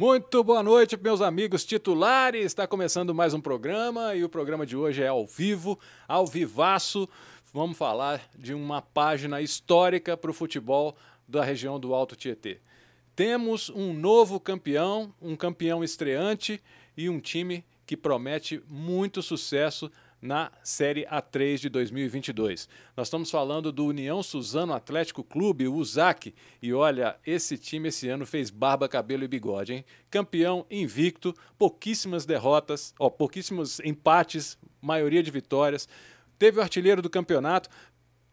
Muito boa noite, meus amigos titulares. Está começando mais um programa e o programa de hoje é ao vivo, ao vivaço. Vamos falar de uma página histórica para o futebol da região do Alto Tietê. Temos um novo campeão, um campeão estreante e um time que promete muito sucesso na Série A3 de 2022. Nós estamos falando do União Suzano Atlético Clube, o USAC. E olha, esse time esse ano fez barba, cabelo e bigode, hein? Campeão invicto, pouquíssimas derrotas, pouquíssimos empates, maioria de vitórias. Teve o artilheiro do campeonato,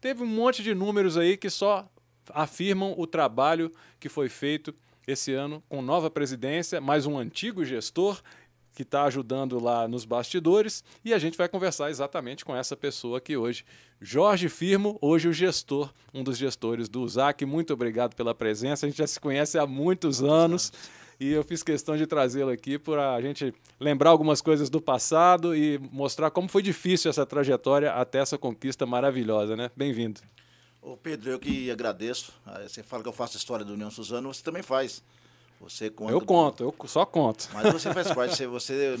teve um monte de números aí que só afirmam o trabalho que foi feito esse ano com nova presidência, mais um antigo gestor que está ajudando lá nos bastidores, e a gente vai conversar exatamente com essa pessoa aqui hoje. Jorge Firmo, hoje o gestor, um dos gestores do USAC. Muito obrigado pela presença, a gente já se conhece há muitos anos e eu fiz questão de trazê-lo aqui para a gente lembrar algumas coisas do passado e mostrar como foi difícil essa trajetória até essa conquista maravilhosa, né? Bem-vindo. Ô Pedro, eu que agradeço. Você fala que eu faço história do União Suzano, você também faz. Você conta, eu só conto. Mas você faz parte, você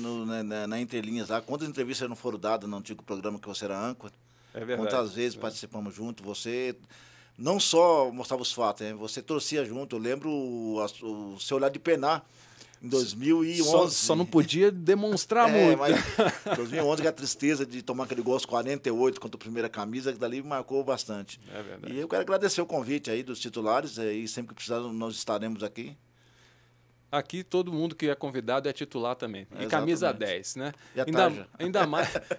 na entrelinhas lá, quantas entrevistas não foram dadas no antigo programa que você era âncora? É verdade. Quantas vezes participamos junto, você não só mostrava os fatos, né? Você torcia junto, eu lembro o seu olhar de penar em 2011. Só não podia demonstrar muito. Mas 2011 a tristeza de tomar aquele gol aos 48 contra a primeira camisa, que dali marcou bastante. É verdade. E eu quero agradecer o convite aí dos titulares, e sempre que precisar nós estaremos aqui. Aqui todo mundo que é convidado é titular também. E camisa 10, né? E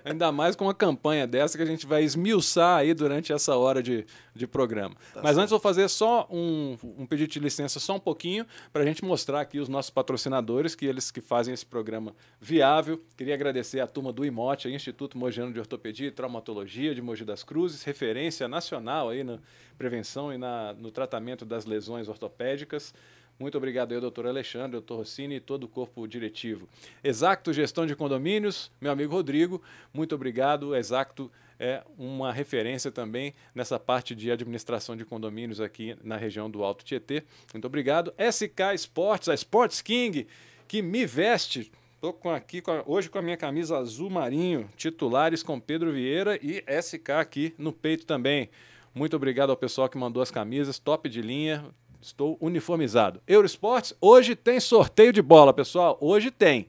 ainda mais com uma campanha dessa que a gente vai esmiuçar aí durante essa hora de programa. Tá. Mas antes vou fazer só um pedido de licença, só um pouquinho, para a gente mostrar aqui os nossos patrocinadores, que eles que fazem esse programa viável. Queria agradecer a turma do IMOT, Instituto Mogiano de Ortopedia e Traumatologia de Mogi das Cruzes, referência nacional aí na prevenção e no tratamento das lesões ortopédicas. Muito obrigado aí, doutor Alexandre, doutor Rossini e todo o corpo diretivo. Exacto, gestão de condomínios, meu amigo Rodrigo, muito obrigado. Exacto é uma referência também nessa parte de administração de condomínios aqui na região do Alto Tietê. Muito obrigado. SK Sports, a Sports King, que me veste. Estou aqui hoje com a minha camisa azul marinho, titulares com Pedro Vieira e SK aqui no peito também. Muito obrigado ao pessoal que mandou as camisas, top de linha. Estou uniformizado. Eurosport, hoje tem sorteio de bola, pessoal. Hoje tem.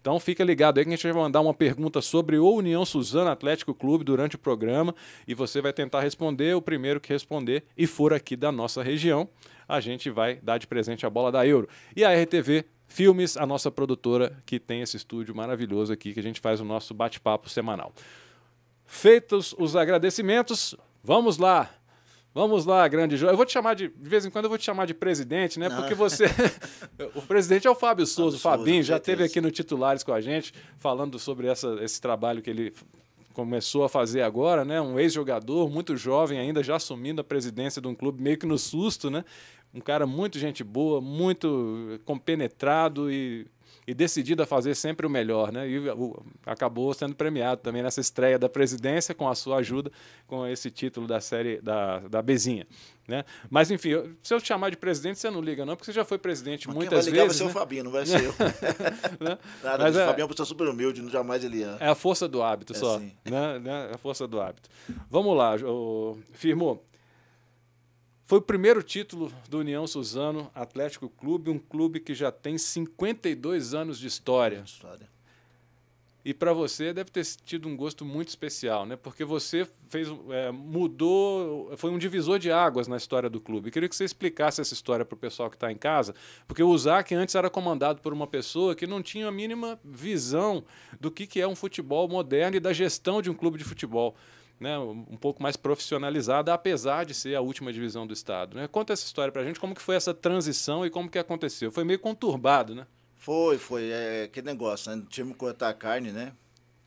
Então fica ligado aí que a gente vai mandar uma pergunta sobre o União Suzano Atlético Clube durante o programa e você vai tentar responder. O primeiro que responder e for aqui da nossa região, a gente vai dar de presente a bola da Euro. E a RTV Filmes, a nossa produtora, que tem esse estúdio maravilhoso aqui, que a gente faz o nosso bate-papo semanal. Feitos os agradecimentos, vamos lá. Vamos lá, grande Jorge. Eu vou te chamar de vez em quando eu vou te chamar de presidente, né? Não. Porque você... O presidente é o Fábio Souza, o Fabinho, já esteve aqui no Titulares com a gente, falando sobre esse trabalho que ele começou a fazer agora, né? Um ex-jogador, muito jovem ainda, já assumindo a presidência de um clube meio que no susto, né? Um cara muito gente boa, muito compenetrado e decidido a fazer sempre o melhor, né? E acabou sendo premiado também nessa estreia da presidência com a sua ajuda, com esse título da série da Bezinha, né? Mas enfim, se eu te chamar de presidente, você não liga não, porque você já foi presidente muitas vezes. Quem vai ligar vai ser, né, o Fabinho, não vai ser eu. Né? Nada, mas o Fabinho é uma pessoa super humilde, jamais ele ama. É a força do hábito só, assim, né? A força do hábito. Vamos lá, Firmo. Foi o primeiro título do União Suzano Atlético Clube, um clube que já tem 52 anos de história. E para você deve ter tido um gosto muito especial, né? Porque você foi um divisor de águas na história do clube. Eu queria que você explicasse essa história para o pessoal que está em casa, porque o USAC antes era comandado por uma pessoa que não tinha a mínima visão do que é um futebol moderno e da gestão de um clube de futebol, né, um pouco mais profissionalizada, apesar de ser a última divisão do estado, né? Conta essa história pra gente, como que foi essa transição e como que aconteceu. Foi meio conturbado, né? Foi. É aquele negócio, né? Tinha que cortar a carne, né?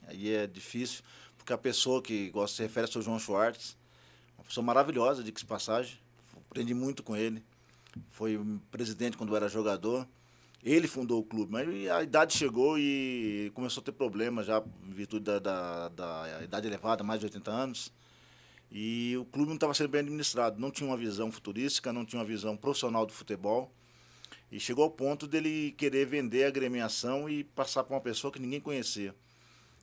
Aí é difícil, porque a pessoa que gosta, se refere ao seu João Schwartz, uma pessoa maravilhosa, diga-se de passagem, aprendi muito com ele. Foi presidente quando era jogador. Ele fundou o clube, mas a idade chegou e começou a ter problemas já em virtude da idade elevada, mais de 80 anos. E o clube não estava sendo bem administrado, não tinha uma visão futurística, não tinha uma visão profissional do futebol. E chegou ao ponto dele querer vender a agremiação e passar para uma pessoa que ninguém conhecia.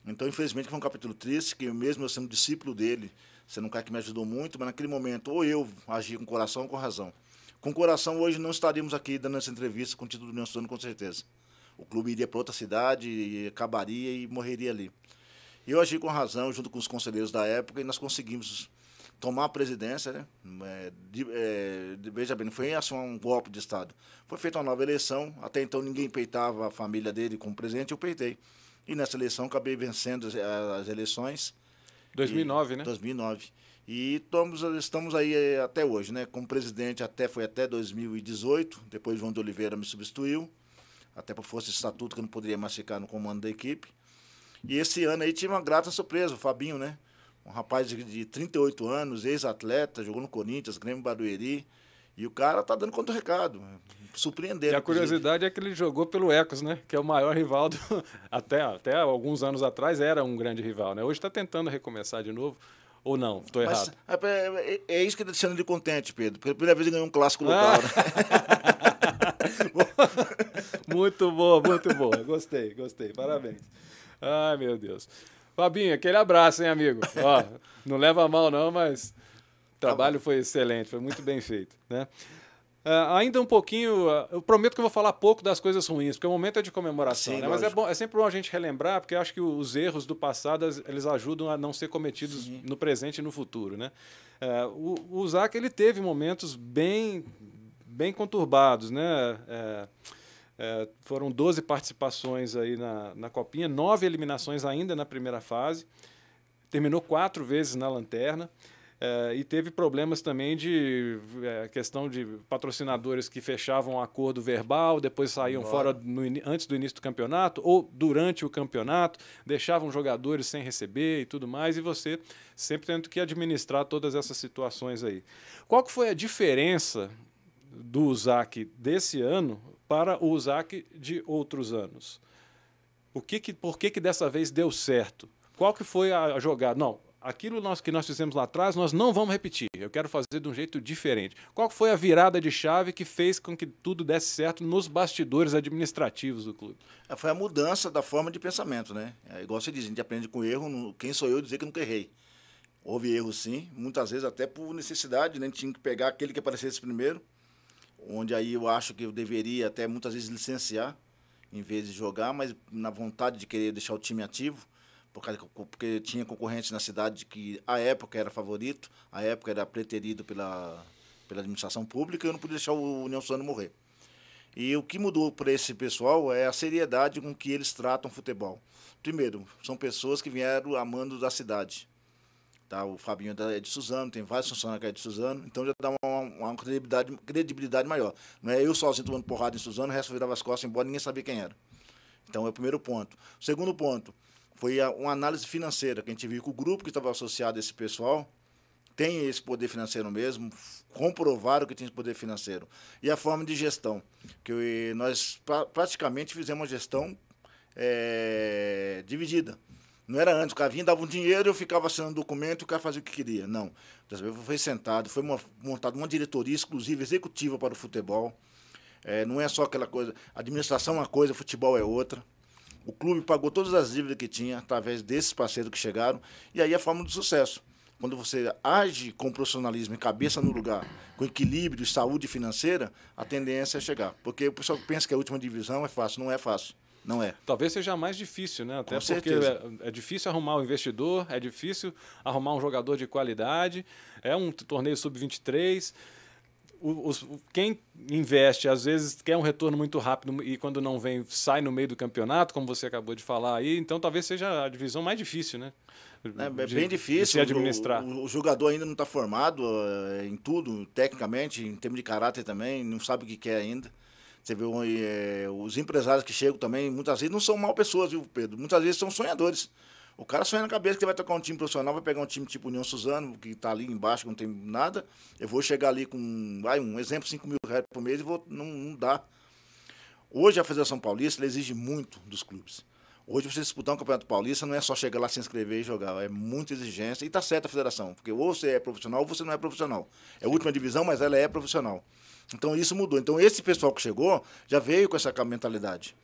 Então, infelizmente, foi um capítulo triste, que mesmo eu sendo discípulo dele, sendo um cara que me ajudou muito, mas naquele momento, ou eu agia com coração ou com razão. Com coração, hoje não estaríamos aqui dando essa entrevista com o título do União Suzano, com certeza. O clube iria para outra cidade, e acabaria e morreria ali. Eu agi com razão, junto com os conselheiros da época, e nós conseguimos tomar a presidência, né? Veja bem, não foi assim um golpe de Estado. Foi feita uma nova eleição, até então ninguém peitava a família dele como presidente, eu peitei. E nessa eleição acabei vencendo as eleições. 2009, né? 2009. E estamos aí até hoje, né? Como presidente foi até 2018, depois João de Oliveira me substituiu, até por força de estatuto que eu não poderia mais ficar no comando da equipe. E esse ano aí tive uma grata surpresa, o Fabinho, né? Um rapaz de 38 anos, ex-atleta, jogou no Corinthians, Grêmio Barueri. E o cara tá dando conta do recado. Surpreendendo. E a curiosidade é que ele jogou pelo ECUS, né? Que é o maior rival do... até alguns anos atrás era um grande rival, né? Hoje está tentando recomeçar de novo. Ou não? Estou errado. É isso que está deixando ele contente, Pedro. Pela primeira vez ele ganhou um clássico local, né? Muito boa, muito boa. Gostei, gostei. Parabéns. Ai, meu Deus. Fabinho, aquele abraço, hein, amigo? Ó, não leva a mal, não, mas... O trabalho foi excelente, foi muito bem feito, né? Ainda um pouquinho, eu prometo que eu vou falar pouco das coisas ruins, porque o momento é de comemoração, sim, né? Mas é sempre bom a gente relembrar, porque eu acho que os erros do passado, eles ajudam a não ser cometidos, sim, no presente e no futuro, né? O Zac, ele teve momentos bem conturbados, né? Foram 12 participações aí na Copinha, 9 eliminações ainda na primeira fase, terminou 4 vezes na lanterna. E teve problemas também de questão de patrocinadores que fechavam um acordo verbal, depois saíam fora antes do início do campeonato ou durante o campeonato, deixavam jogadores sem receber e tudo mais, e você sempre tendo que administrar todas essas situações aí. Qual que foi a diferença do USAC desse ano para o USAC de outros anos? Por que dessa vez deu certo? Qual que foi a jogada? Não, aquilo que nós fizemos lá atrás, nós não vamos repetir. Eu quero fazer de um jeito diferente. Qual foi a virada de chave que fez com que tudo desse certo nos bastidores administrativos do clube? Foi a mudança da forma de pensamento, né? É igual você diz, a gente aprende com erro. Quem sou eu dizer que nunca errei? Houve erro, sim. Muitas vezes até por necessidade, né? A gente tinha que pegar aquele que aparecesse primeiro, onde aí eu acho que eu deveria até muitas vezes licenciar, em vez de jogar, mas na vontade de querer deixar o time ativo, porque tinha concorrente na cidade que, à época, era favorito, à época era preterido pela administração pública, e eu não podia deixar o União Suzano morrer. E o que mudou para esse pessoal é a seriedade com que eles tratam futebol. Primeiro, são pessoas que vieram a mando da cidade. Tá? O Fabinho é de Suzano, tem vários funcionários que é de Suzano, então já dá uma credibilidade maior. Não é eu sozinho tomando porrada em Suzano, o resto virava as costas embora, ninguém sabia quem era. Então é o primeiro ponto. O segundo ponto, foi uma análise financeira que a gente viu que o grupo que estava associado a esse pessoal tem esse poder financeiro mesmo, comprovaram que tem esse poder financeiro. E a forma de gestão, que nós praticamente fizemos uma gestão dividida. Não era antes, o cara vinha, dava um dinheiro, eu ficava assinando um documento e o cara fazia o que queria. Não, foi sentado, foi montada uma diretoria exclusiva, executiva para o futebol. Não é só aquela coisa, administração é uma coisa, futebol é outra. O clube pagou todas as dívidas que tinha através desses parceiros que chegaram. E aí a forma do sucesso. Quando você age com profissionalismo e cabeça no lugar, com equilíbrio, saúde financeira, a tendência é chegar. Porque o pessoal pensa que a última divisão é fácil. Não é fácil. Não é. Talvez seja mais difícil, né? Até porque é difícil arrumar um investidor, é difícil arrumar um jogador de qualidade, é um torneio sub-23... Quem investe, às vezes, quer um retorno muito rápido e quando não vem, sai no meio do campeonato, como você acabou de falar aí. Então, talvez seja a divisão mais difícil, né? É bem difícil. De se administrar. O jogador ainda não está formado em tudo, tecnicamente, em termos de caráter também, não sabe o que quer ainda. Você vê os empresários que chegam também, muitas vezes não são mal pessoas, viu, Pedro? Muitas vezes são sonhadores. O cara sonha na cabeça que ele vai tocar um time profissional, vai pegar um time tipo União Suzano, que está ali embaixo, que não tem nada. Eu vou chegar ali com, um exemplo, R$5.000 por mês e vou, não dá. Hoje a Federação Paulista exige muito dos clubes. Hoje você disputar um campeonato paulista não é só chegar lá, se inscrever e jogar. É muita exigência. E está certa a federação, porque ou você é profissional ou você não é profissional. É a última divisão, mas ela é profissional. Então isso mudou. Então esse pessoal que chegou já veio com essa mentalidade.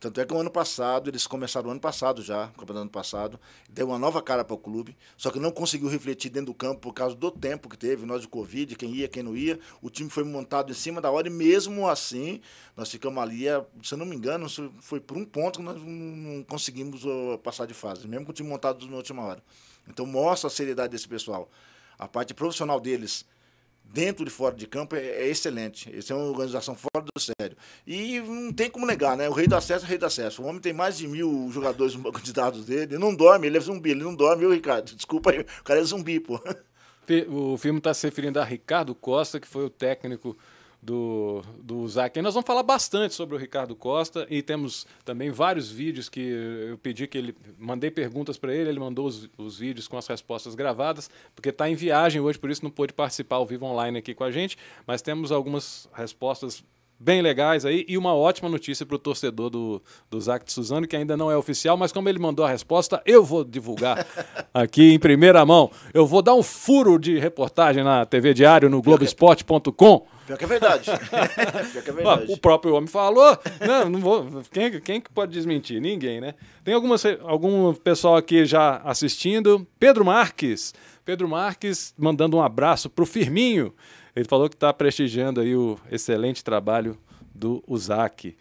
Tanto é que o ano passado, eles começaram o ano passado já, o campeonato do ano passado, deu uma nova cara para o clube, só que não conseguiu refletir dentro do campo por causa do tempo que teve, nós de Covid, quem ia, quem não ia, o time foi montado em cima da hora e mesmo assim, nós ficamos ali, se eu não me engano, foi por um ponto que nós não conseguimos passar de fase, mesmo com o time montado na última hora. Então mostra a seriedade desse pessoal. A parte profissional deles, dentro e fora de campo, é excelente. Essa é uma organização fora do sério. E não tem como negar, né? O rei do acesso é o rei do acesso. O homem tem mais de 1.000 jogadores no banco de dados dele. Ele não dorme, ele é zumbi. Ele não dorme, viu, Ricardo? Desculpa aí, o cara é zumbi, pô. O filme está se referindo a Ricardo Costa, que foi o técnico do Zac. Nós vamos falar bastante sobre o Ricardo Costa e temos também vários vídeos que eu pedi que ele... Mandei perguntas para ele, ele mandou os vídeos com as respostas gravadas, porque está em viagem hoje, por isso não pôde participar ao vivo online aqui com a gente, mas temos algumas respostas bem legais aí e uma ótima notícia para o torcedor do Zac de Suzano, que ainda não é oficial, mas como ele mandou a resposta, eu vou divulgar aqui em primeira mão. Eu vou dar um furo de reportagem na TV Diário, no Globoesporte.com. Pior que é verdade. Pior que é verdade. Bom, o próprio homem falou. Não vou. Quem que pode desmentir? Ninguém, né? Tem algum pessoal aqui já assistindo. Pedro Marques. Pedro Marques mandando um abraço pro Firminho. Ele falou que está prestigiando aí o excelente trabalho do Zac.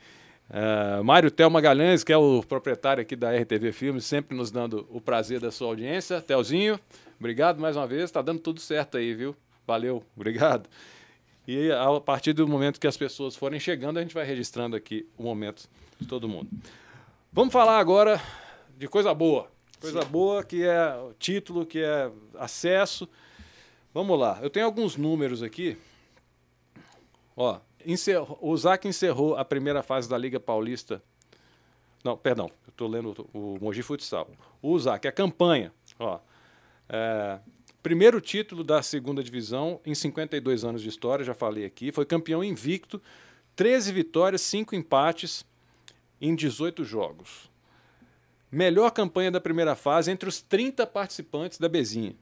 Mário Théo Magalhães, que é o proprietário aqui da RTV Filmes, sempre nos dando o prazer da sua audiência. Théozinho, obrigado mais uma vez. Está dando tudo certo aí, viu? Valeu, obrigado. E a partir do momento que as pessoas forem chegando, a gente vai registrando aqui o momento de todo mundo. Vamos falar agora de coisa boa. Coisa boa que é título, que é acesso. Vamos lá. Eu tenho alguns números aqui. Ó, o Zac encerrou a primeira fase da Liga Paulista. Não, perdão. Eu estou lendo o Mogi Futsal. O Zac, a campanha. Ó, primeiro título da segunda divisão em 52 anos de história, já falei aqui. Foi campeão invicto, 13 vitórias, 5 empates em 18 jogos. Melhor campanha da primeira fase entre os 30 participantes da Bezinha.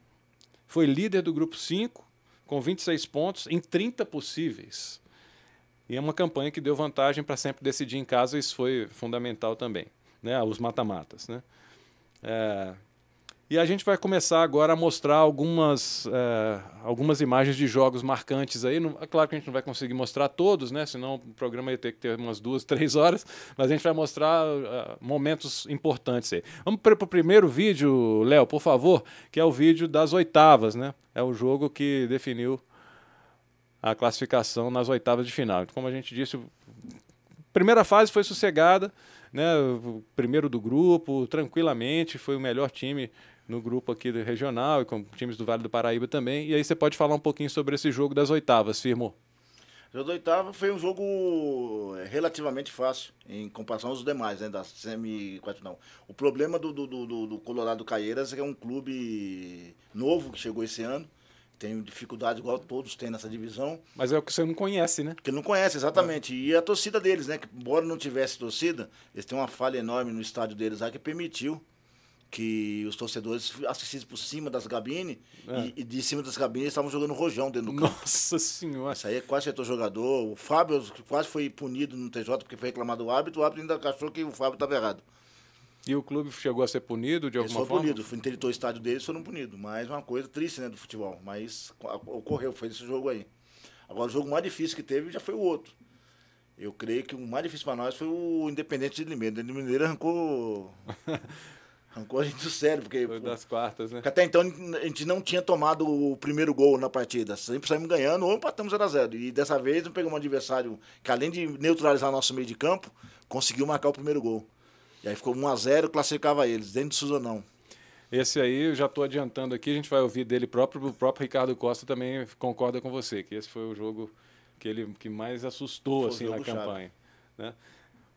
Foi líder do grupo 5, com 26 pontos em 30 possíveis. E é uma campanha que deu vantagem para sempre decidir em casa, isso foi fundamental também, né? Os mata-matas, né? E a gente vai começar agora a mostrar algumas imagens de jogos marcantes aí. É claro que a gente não vai conseguir mostrar todos, né? Senão o programa ia ter que ter umas 2, 3 horas. Mas a gente vai mostrar momentos importantes aí. Vamos para o primeiro vídeo, Léo, por favor, que é o vídeo das oitavas, né? É o jogo que definiu a classificação nas oitavas de final. Como a gente disse, a primeira fase foi sossegada, né? O primeiro do grupo, tranquilamente, foi o melhor time no grupo aqui do regional e com times do Vale do Paraíba também. E aí você pode falar um pouquinho sobre esse jogo das oitavas, Firmo. O jogo da oitava foi um jogo relativamente fácil em comparação aos demais, né, da semi-4 não. O problema do Colorado Caieiras é que é um clube novo que chegou esse ano. Tem dificuldade igual todos têm nessa divisão. Mas é o que você não conhece, né? Que não conhece, exatamente. É. E a torcida deles, né? Que embora não tivesse torcida, eles têm uma falha enorme no estádio deles lá que permitiu que os torcedores assistissem por cima das cabines e de cima das cabines estavam jogando rojão dentro do campo. Nossa Senhora! Isso aí quase acertou o jogador. O Fábio quase foi punido no TJ porque foi reclamado o árbitro ainda achou que o Fábio estava errado. E o clube chegou a ser punido de alguma forma? Eles foram punidos, interditou o estádio deles, foram punidos. Mas uma coisa triste, né, do futebol. Mas ocorreu, foi esse jogo aí. Agora, o jogo mais difícil que teve já foi o outro. Eu creio que o mais difícil para nós foi o Independente de Limeira. O Independente de Limeira arrancou a gente do sério. Porque, foi das quartas, né? Porque até então a gente não tinha tomado o primeiro gol na partida. Sempre saímos ganhando ou empatamos 0 a 0. E dessa vez não pegamos um adversário que, além de neutralizar nosso meio de campo, conseguiu marcar o primeiro gol. E aí ficou 1 a 0, classificava eles, dentro do Suzanão. Esse aí, eu já estou adiantando aqui, a gente vai ouvir dele próprio, o próprio Ricardo Costa também concorda com você, que esse foi o jogo que ele que mais assustou assim, na campanha, né?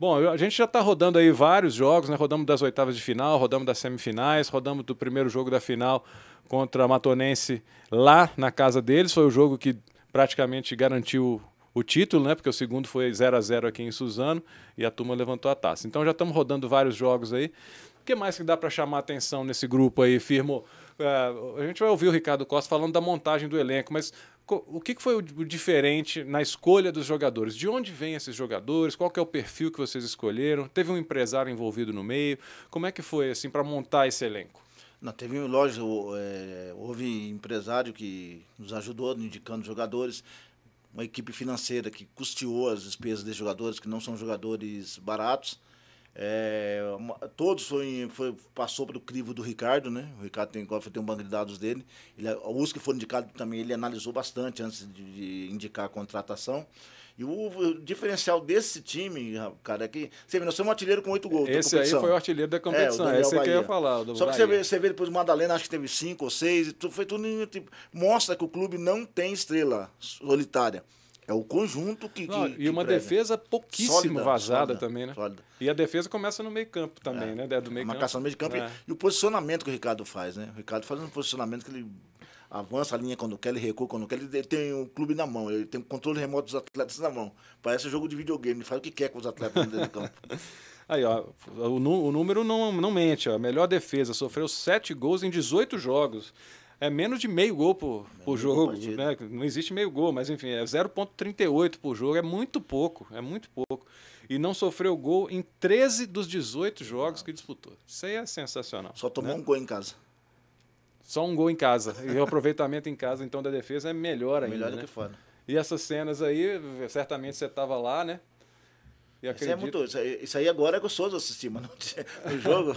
Bom, a gente já está rodando aí vários jogos, né? Rodamos das oitavas de final, rodamos das semifinais, rodamos do primeiro jogo da final contra a Matonense lá na casa deles, foi o jogo que praticamente garantiu o título, né? Porque o segundo foi 0 a 0 aqui em Suzano e a turma levantou a taça. Então já estamos rodando vários jogos aí. O que mais que dá para chamar atenção nesse grupo aí, Firmo? A gente vai ouvir o Ricardo Costa falando da montagem do elenco, mas o que foi o diferente na escolha dos jogadores? De onde vêm esses jogadores? Qual que é o perfil que vocês escolheram? Teve um empresário envolvido no meio? Como é que foi assim para montar esse elenco? Não, teve, lógico, houve empresário que nos ajudou indicando jogadores, uma equipe financeira que custeou as despesas de jogadores, que não são jogadores baratos. Todos passou pelo crivo do Ricardo, né? O Ricardo tem um banco de dados dele. Os que foram indicados também, ele analisou bastante antes de indicar a contratação. E o diferencial desse time, cara, é que você vê, nós somos um artilheiro com 8 gols. Esse aí foi o artilheiro da competição, esse que eu ia falar. Só que você vê depois o Madalena, acho que teve 5 ou 6, foi tudo, tipo, mostra que o clube não tem estrela solitária. É o conjunto que... Não, que uma prega. Defesa pouquíssimo sólida, vazada sólida, também, né? Sólida. E a defesa começa no meio campo também, né? Do meio a marcação no meio de campo e o posicionamento que o Ricardo faz, né? O Ricardo faz um posicionamento que ele avança a linha quando quer, ele recua quando quer, ele tem o clube na mão, ele tem o controle remoto dos atletas na mão. Parece um jogo de videogame, ele faz o que quer com os atletas dentro do campo. Aí, ó, o número não mente, ó. A melhor defesa sofreu 7 gols em 18 jogos. É menos de meio gol por jogo, né? Não existe meio gol, mas enfim, é 0,38 por jogo, é muito pouco. E não sofreu gol em 13 dos 18 jogos que disputou. Isso aí é sensacional. Só tomou um gol em casa. Só um gol em casa. E o aproveitamento em casa, então, da defesa é melhor ainda. Melhor do que fora. E essas cenas aí, certamente você estava lá, né? Isso aí agora é gostoso assistir, mano. No jogo,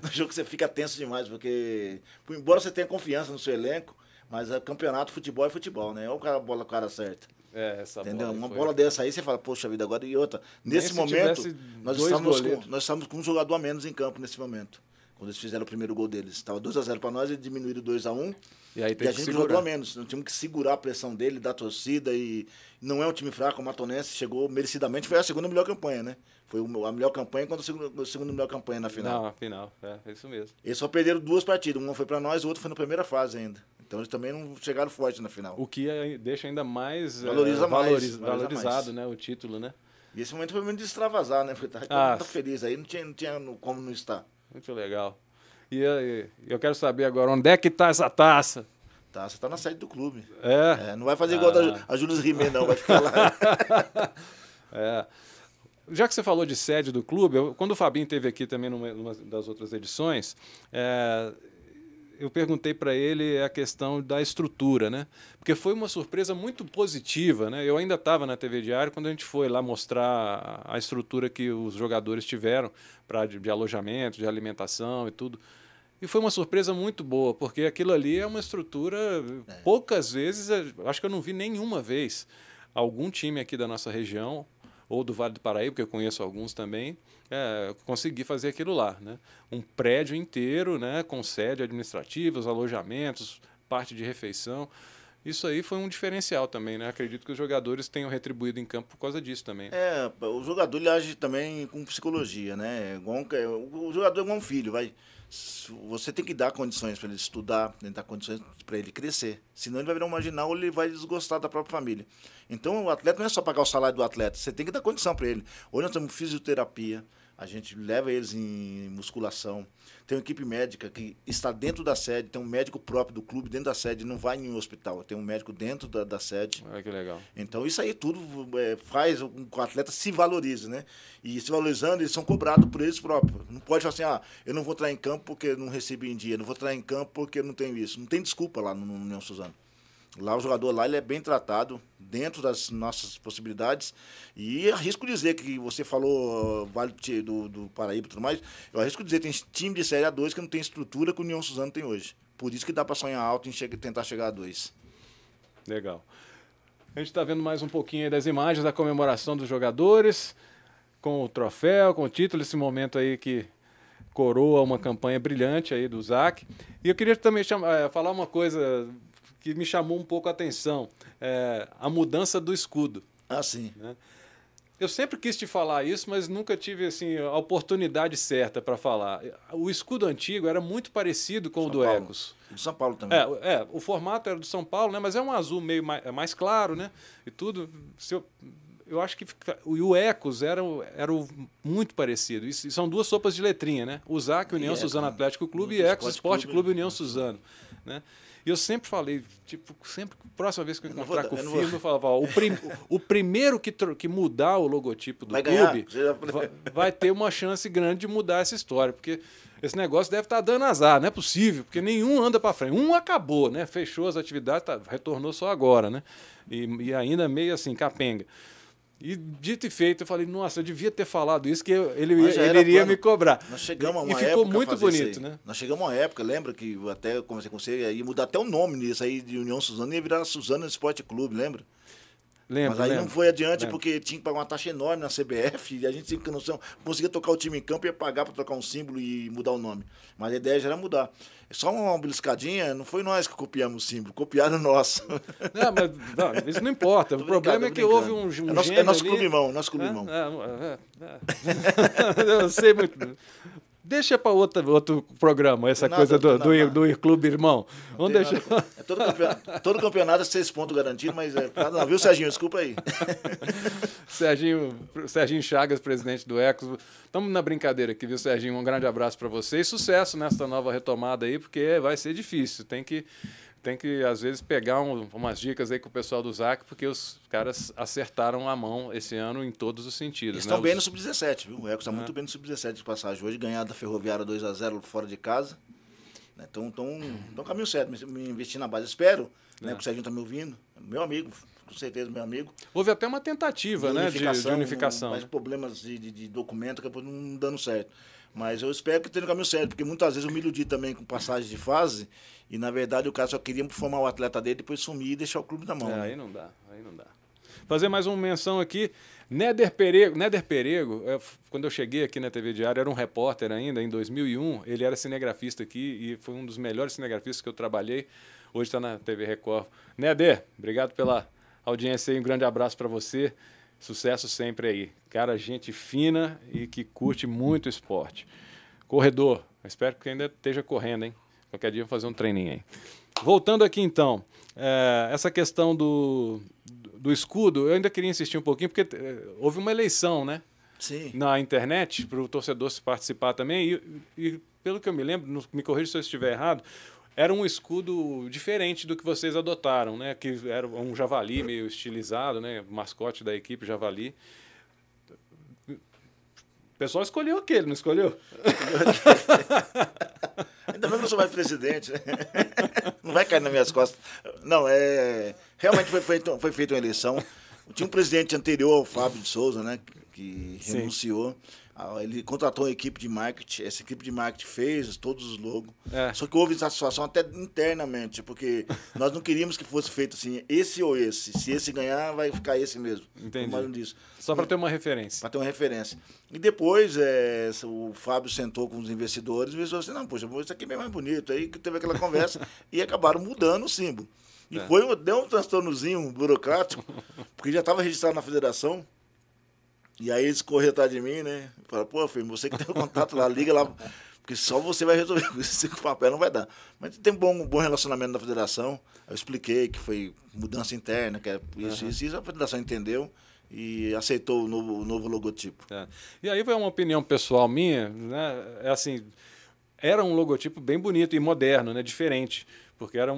no jogo você fica tenso demais, porque embora você tenha confiança no seu elenco, mas é campeonato, futebol é futebol, né? Olha a bola com a cara certa. Entendeu? Bola bola dessa aí, você fala, poxa vida, agora e outra. Nesse momento, nós estamos com um jogador a menos em campo nesse momento. Quando eles fizeram o primeiro gol deles, estava 2-0 para nós, eles diminuíram 2-1. E a gente jogou a menos. Nós tínhamos que segurar a pressão dele, da torcida. E não é um time fraco, o Matonense chegou merecidamente. Foi a segunda melhor campanha, né? Foi a melhor campanha contra a segunda melhor campanha na final. Na final, é isso mesmo. Eles só perderam 2 partidas. Uma foi para nós, o outro foi na primeira fase ainda. Então eles também não chegaram forte na final. O que deixa ainda mais valorizado, né, o título, né? E esse momento foi muito de extravasar, né? Porque estava muito feliz aí, não tinha como não estar. Muito legal. E eu quero saber agora, onde é que está essa taça? Taça está na sede do clube. Não vai fazer igual a Júlia Rimet, não. Vai ficar lá. Já que você falou de sede do clube, quando o Fabinho esteve aqui também numa das outras edições, eu perguntei para ele a questão da estrutura, né? Porque foi uma surpresa muito positiva, né? Eu ainda estava na TV Diário quando a gente foi lá mostrar a estrutura que os jogadores tiveram de alojamento, de alimentação e tudo. E foi uma surpresa muito boa, porque aquilo ali é uma estrutura... Poucas vezes, acho que eu não vi nenhuma vez, algum time aqui da nossa região ou do Vale do Paraíba, que eu conheço alguns também, consegui fazer aquilo lá, né? Um prédio inteiro, né, com sede administrativa, os alojamentos, parte de refeição. Isso aí foi um diferencial também, né? Acredito que os jogadores tenham retribuído em campo por causa disso também. O jogador ele age também com psicologia, né? O jogador é igual um filho, você tem que dar condições para ele estudar, tem que dar condições para ele crescer. Senão ele vai virar um marginal ou ele vai desgostar da própria família. Então o atleta não é só pagar o salário do atleta, você tem que dar condição para ele. Hoje nós temos fisioterapia, a gente leva eles em musculação. Tem uma equipe médica que está dentro da sede, tem um médico próprio do clube dentro da sede, não vai em um hospital, tem um médico dentro da sede. Olha que legal. Então isso aí tudo faz com que o atleta se valorize, né? E se valorizando, eles são cobrados por eles próprios. Não pode falar assim, eu não vou entrar em campo porque não recebi em dia, não vou entrar em campo porque não tenho isso. Não tem desculpa lá no União Suzano. Lá o jogador ele é bem tratado dentro das nossas possibilidades. E arrisco dizer que você falou Vale do Paraíba e tudo mais, eu arrisco dizer que tem time de Série A2 que não tem estrutura que o União Suzano tem hoje. Por isso que dá para sonhar alto e tentar chegar a 2. Legal. A gente está vendo mais um pouquinho aí das imagens da comemoração dos jogadores, com o troféu, com o título, esse momento aí que coroa uma campanha brilhante aí do Zac. E eu queria também falar uma coisa que me chamou um pouco a atenção, a mudança do escudo. Ah, sim. Né? Eu sempre quis te falar isso, mas nunca tive assim, a oportunidade certa para falar. O escudo antigo era muito parecido com o do ECUS. Do São Paulo também. O formato era do São Paulo, né? Mas é um azul meio mais claro, né? E tudo. eu acho que o ECUS era muito parecido. E são duas sopas de letrinha, né? O ZAC, União Suzano Atlético Clube, e ECUS Esporte Clube União Suzano, né? E eu sempre falei, tipo, sempre, próxima vez que eu encontrar com o filme, eu falava, ó, o primeiro que mudar o logotipo do clube vai ter uma chance grande de mudar essa história, porque esse negócio deve estar dando azar, não é possível, porque nenhum anda para frente. Um acabou, né? Fechou as atividades, retornou só agora, né? E ainda meio assim, capenga. E dito e feito, eu falei, nossa, eu devia ter falado isso, que ele iria me cobrar. Nós chegamos a uma época. E ficou muito bonito, né? Nós chegamos a uma época, lembra que até eu comecei com você, ia mudar até o nome nisso aí de União Suzano, ia virar Suzano Esporte Clube, lembra? Lembro. Mas aí não foi adiante, porque tinha que pagar uma taxa enorme na CBF e a gente sempre não conseguia tocar o time em campo e ia pagar para trocar um símbolo e mudar o nome. Mas a ideia já era mudar. Só uma beliscadinha, não foi nós que copiamos o símbolo, copiaram o nosso. Não, mas não, isso não importa. O problema é que houve um gênio. É nosso clube-irmão, nosso clube-irmão. Eu sei muito. Deixa para outro programa, essa coisa do clube irmão. Vamos deixar. É todo campeonato é 6 pontos garantidos, mas é cada navio, Serginho, desculpa aí. Serginho Chagas, presidente do ECUS. Estamos na brincadeira aqui, viu, Serginho? Um grande abraço para você e sucesso nessa nova retomada aí, porque vai ser difícil. Tem que às vezes, pegar umas dicas aí com o pessoal do ZAC, porque os caras acertaram a mão esse ano em todos os sentidos. Eles estão bem no Sub-17, viu? O ECUS está muito bem no Sub-17 de passagem. Hoje, ganhar da Ferroviária 2-0 fora de casa. Então, caminho certo, me investir na base. Espero, porque o Serginho está me ouvindo. Meu amigo, com certeza, meu amigo. Houve até uma tentativa de unificação. Mas problemas de documento acabou não dando certo. Mas eu espero que tenha o caminho certo, porque muitas vezes eu me iludi também com passagem de fase e, na verdade, o cara só queria formar o atleta dele, depois sumir e deixar o clube na mão. É, né? Aí não dá. Fazer mais uma menção aqui. Néder Perego, quando eu cheguei aqui na TV Diário, era um repórter ainda, em 2001. Ele era cinegrafista aqui e foi um dos melhores cinegrafistas que eu trabalhei. Hoje está na TV Record. Néder, obrigado pela audiência aí. Um grande abraço para você. Sucesso sempre aí. Cara, gente fina e que curte muito esporte. Corredor. Espero que ainda esteja correndo, hein? Qualquer dia eu vou fazer um treininho aí. Voltando aqui, então. Essa questão do escudo, eu ainda queria insistir um pouquinho, porque houve uma eleição, né? Sim. Na internet, para o torcedor se participar também. E pelo que eu me lembro, me corrija se eu estiver errado, era um escudo diferente do que vocês adotaram, né? Que era um javali meio estilizado, né? Mascote da equipe, javali. O pessoal escolheu aquele, não escolheu? Ainda bem que eu sou mais presidente, né? Não vai cair nas minhas costas. Não, realmente foi feita uma eleição. Tinha um presidente anterior, o Fábio Souza, né? Que renunciou. Ele contratou uma equipe de marketing, essa equipe de marketing fez todos os logos. Só que houve insatisfação até internamente, porque nós não queríamos que fosse feito assim, esse ou esse. Se esse ganhar, vai ficar esse mesmo. Entendi. Disso. Só para ter uma referência. Para ter uma referência. E depois o Fábio sentou com os investidores e pensou assim, não, poxa, isso aqui é bem mais bonito. Aí teve aquela conversa e acabaram mudando o símbolo. E deu um transtornozinho burocrático, porque já estava registrado na federação. E aí eles correram atrás de mim, né? Falaram, pô, filho, você que tem o contato lá, liga lá, porque só você vai resolver, esse papel não vai dar. Mas tem um bom relacionamento da federação, eu expliquei que foi mudança interna, que era isso, a federação entendeu e aceitou o novo logotipo. E aí foi uma opinião pessoal minha, né? Assim, era um logotipo bem bonito e moderno, né? Diferente, porque era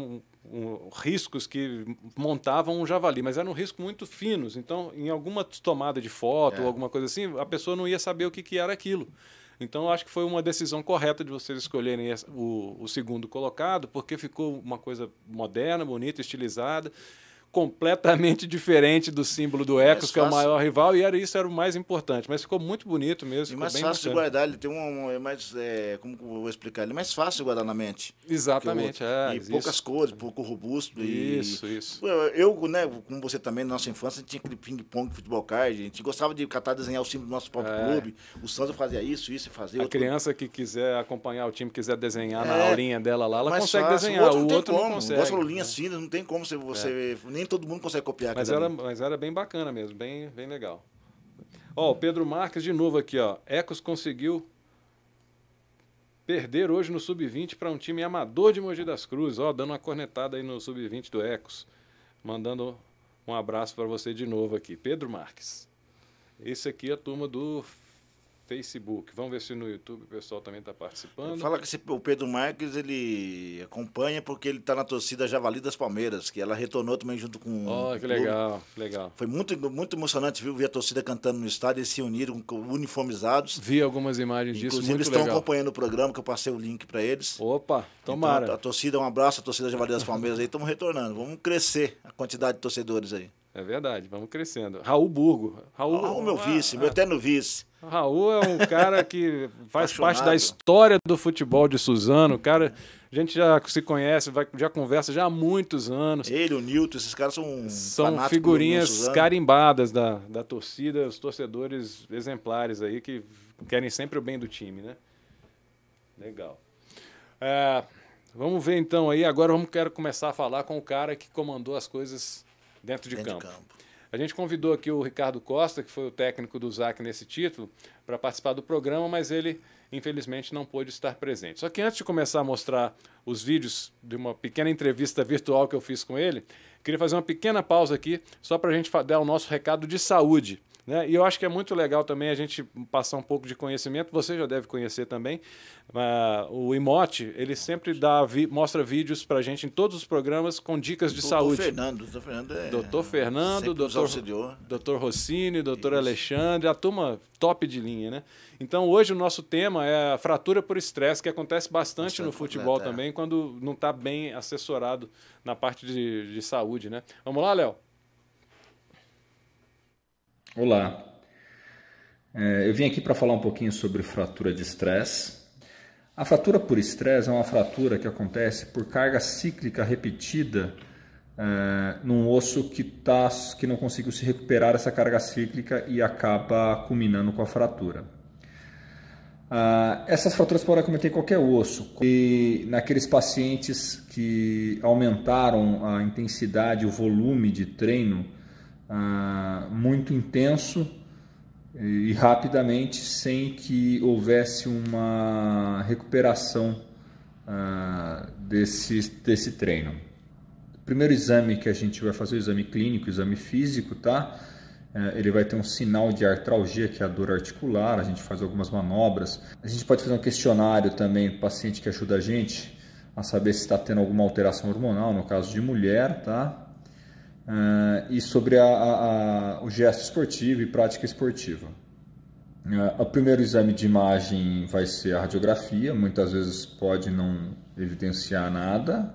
riscos que montavam um javali, mas eram riscos muito finos. Então, em alguma tomada de foto ou alguma coisa assim, a pessoa não ia saber o que era aquilo. Então, eu acho que foi uma decisão correta de vocês escolherem o segundo colocado, porque ficou uma coisa moderna, bonita, estilizada, completamente diferente do símbolo do ECUS, que é o maior rival, e isso era o mais importante. Mas ficou muito bonito mesmo. E mais fácil de guardar, ele tem como eu vou explicar? Ele é mais fácil de guardar na mente. Exatamente. E poucas cores, pouco robusto. Isso. Eu, né, como você também, na nossa infância, a gente tinha aquele ping-pong, futebol card, a gente gostava de catar e desenhar o símbolo do nosso próprio clube. O Santos fazia isso e fazia. A criança que quiser acompanhar o time, quiser desenhar na aulinha dela lá, ela consegue desenhar. O outro não consegue. Gosta de linhas finas, não tem como você... Nem todo mundo consegue copiar. Mas era bem bacana mesmo, bem legal. Ó, o Pedro Marques de novo aqui, ó. ECUS conseguiu perder hoje no Sub-20 para um time amador de Mogi das Cruzes, ó, dando uma cornetada aí no Sub-20 do ECUS, mandando Um abraço para você de novo aqui. Pedro Marques. Esse aqui é a turma do Facebook. Vamos ver se no YouTube o pessoal também está participando. Fala que o Pedro Marques, ele acompanha porque ele está na torcida Javali das Palmeiras, que ela retornou também junto com... Oh, que legal, que legal. Foi muito, muito emocionante, viu? Ver a torcida cantando no estádio, eles se uniram uniformizados. Vi algumas imagens disso, inclusive, muito eles estão legal. Acompanhando o programa, que eu passei o link para eles. Opa, tomara. Então, a torcida, um abraço, a torcida Javali das Palmeiras aí, estamos retornando. Vamos crescer a quantidade de torcedores aí. É verdade, vamos crescendo. Raul Burgo. Raul meu vice, meu eterno vice. Raul é um cara que faz parte da história do futebol de Suzano. Cara, a gente já se conhece, já conversa já há muitos anos. Ele, o Nilton, esses caras são figurinhas carimbadas da torcida, os torcedores exemplares aí que querem sempre o bem do time, né? Legal. Vamos ver então aí, agora quero começar a falar com o cara que comandou as coisas... Dentro de campo. A gente convidou aqui o Ricardo Costa, que foi o técnico do ZAC nesse título, para participar do programa, mas ele, infelizmente, não pôde estar presente. Só que antes de começar a mostrar os vídeos de uma pequena entrevista virtual que eu fiz com ele, queria fazer uma pequena pausa aqui, só para a gente dar o nosso recado de saúde. Né? E eu acho que é muito legal também a gente passar um pouco de conhecimento, você já deve conhecer também, o Imote, ele sempre mostra vídeos para a gente em todos os programas com dicas de saúde. Doutor Fernando, doutor Rossini, doutor Alexandre, a turma top de linha, né? Então hoje o nosso tema é a fratura por estresse, que acontece bastante no futebol também, quando não está bem assessorado na parte de saúde, né? Vamos lá, Léo? Olá, eu vim aqui para falar um pouquinho sobre fratura de estresse. A fratura por estresse é uma fratura que acontece por carga cíclica repetida num osso que não conseguiu se recuperar essa carga cíclica e acaba culminando com a fratura. Essas fraturas podem acometer qualquer osso e naqueles pacientes que aumentaram a intensidade, o volume de treino muito intenso e rapidamente, sem que houvesse uma recuperação desse treino. O primeiro exame que a gente vai fazer, o exame clínico, o exame físico, tá? Ele vai ter um sinal de artralgia, que é a dor articular, a gente faz algumas manobras. A gente pode fazer um questionário também para o paciente, que ajuda a gente a saber se está tendo alguma alteração hormonal, no caso de mulher, tá? E sobre o gesto esportivo e prática esportiva. O primeiro exame de imagem vai ser a radiografia, muitas vezes pode não evidenciar nada.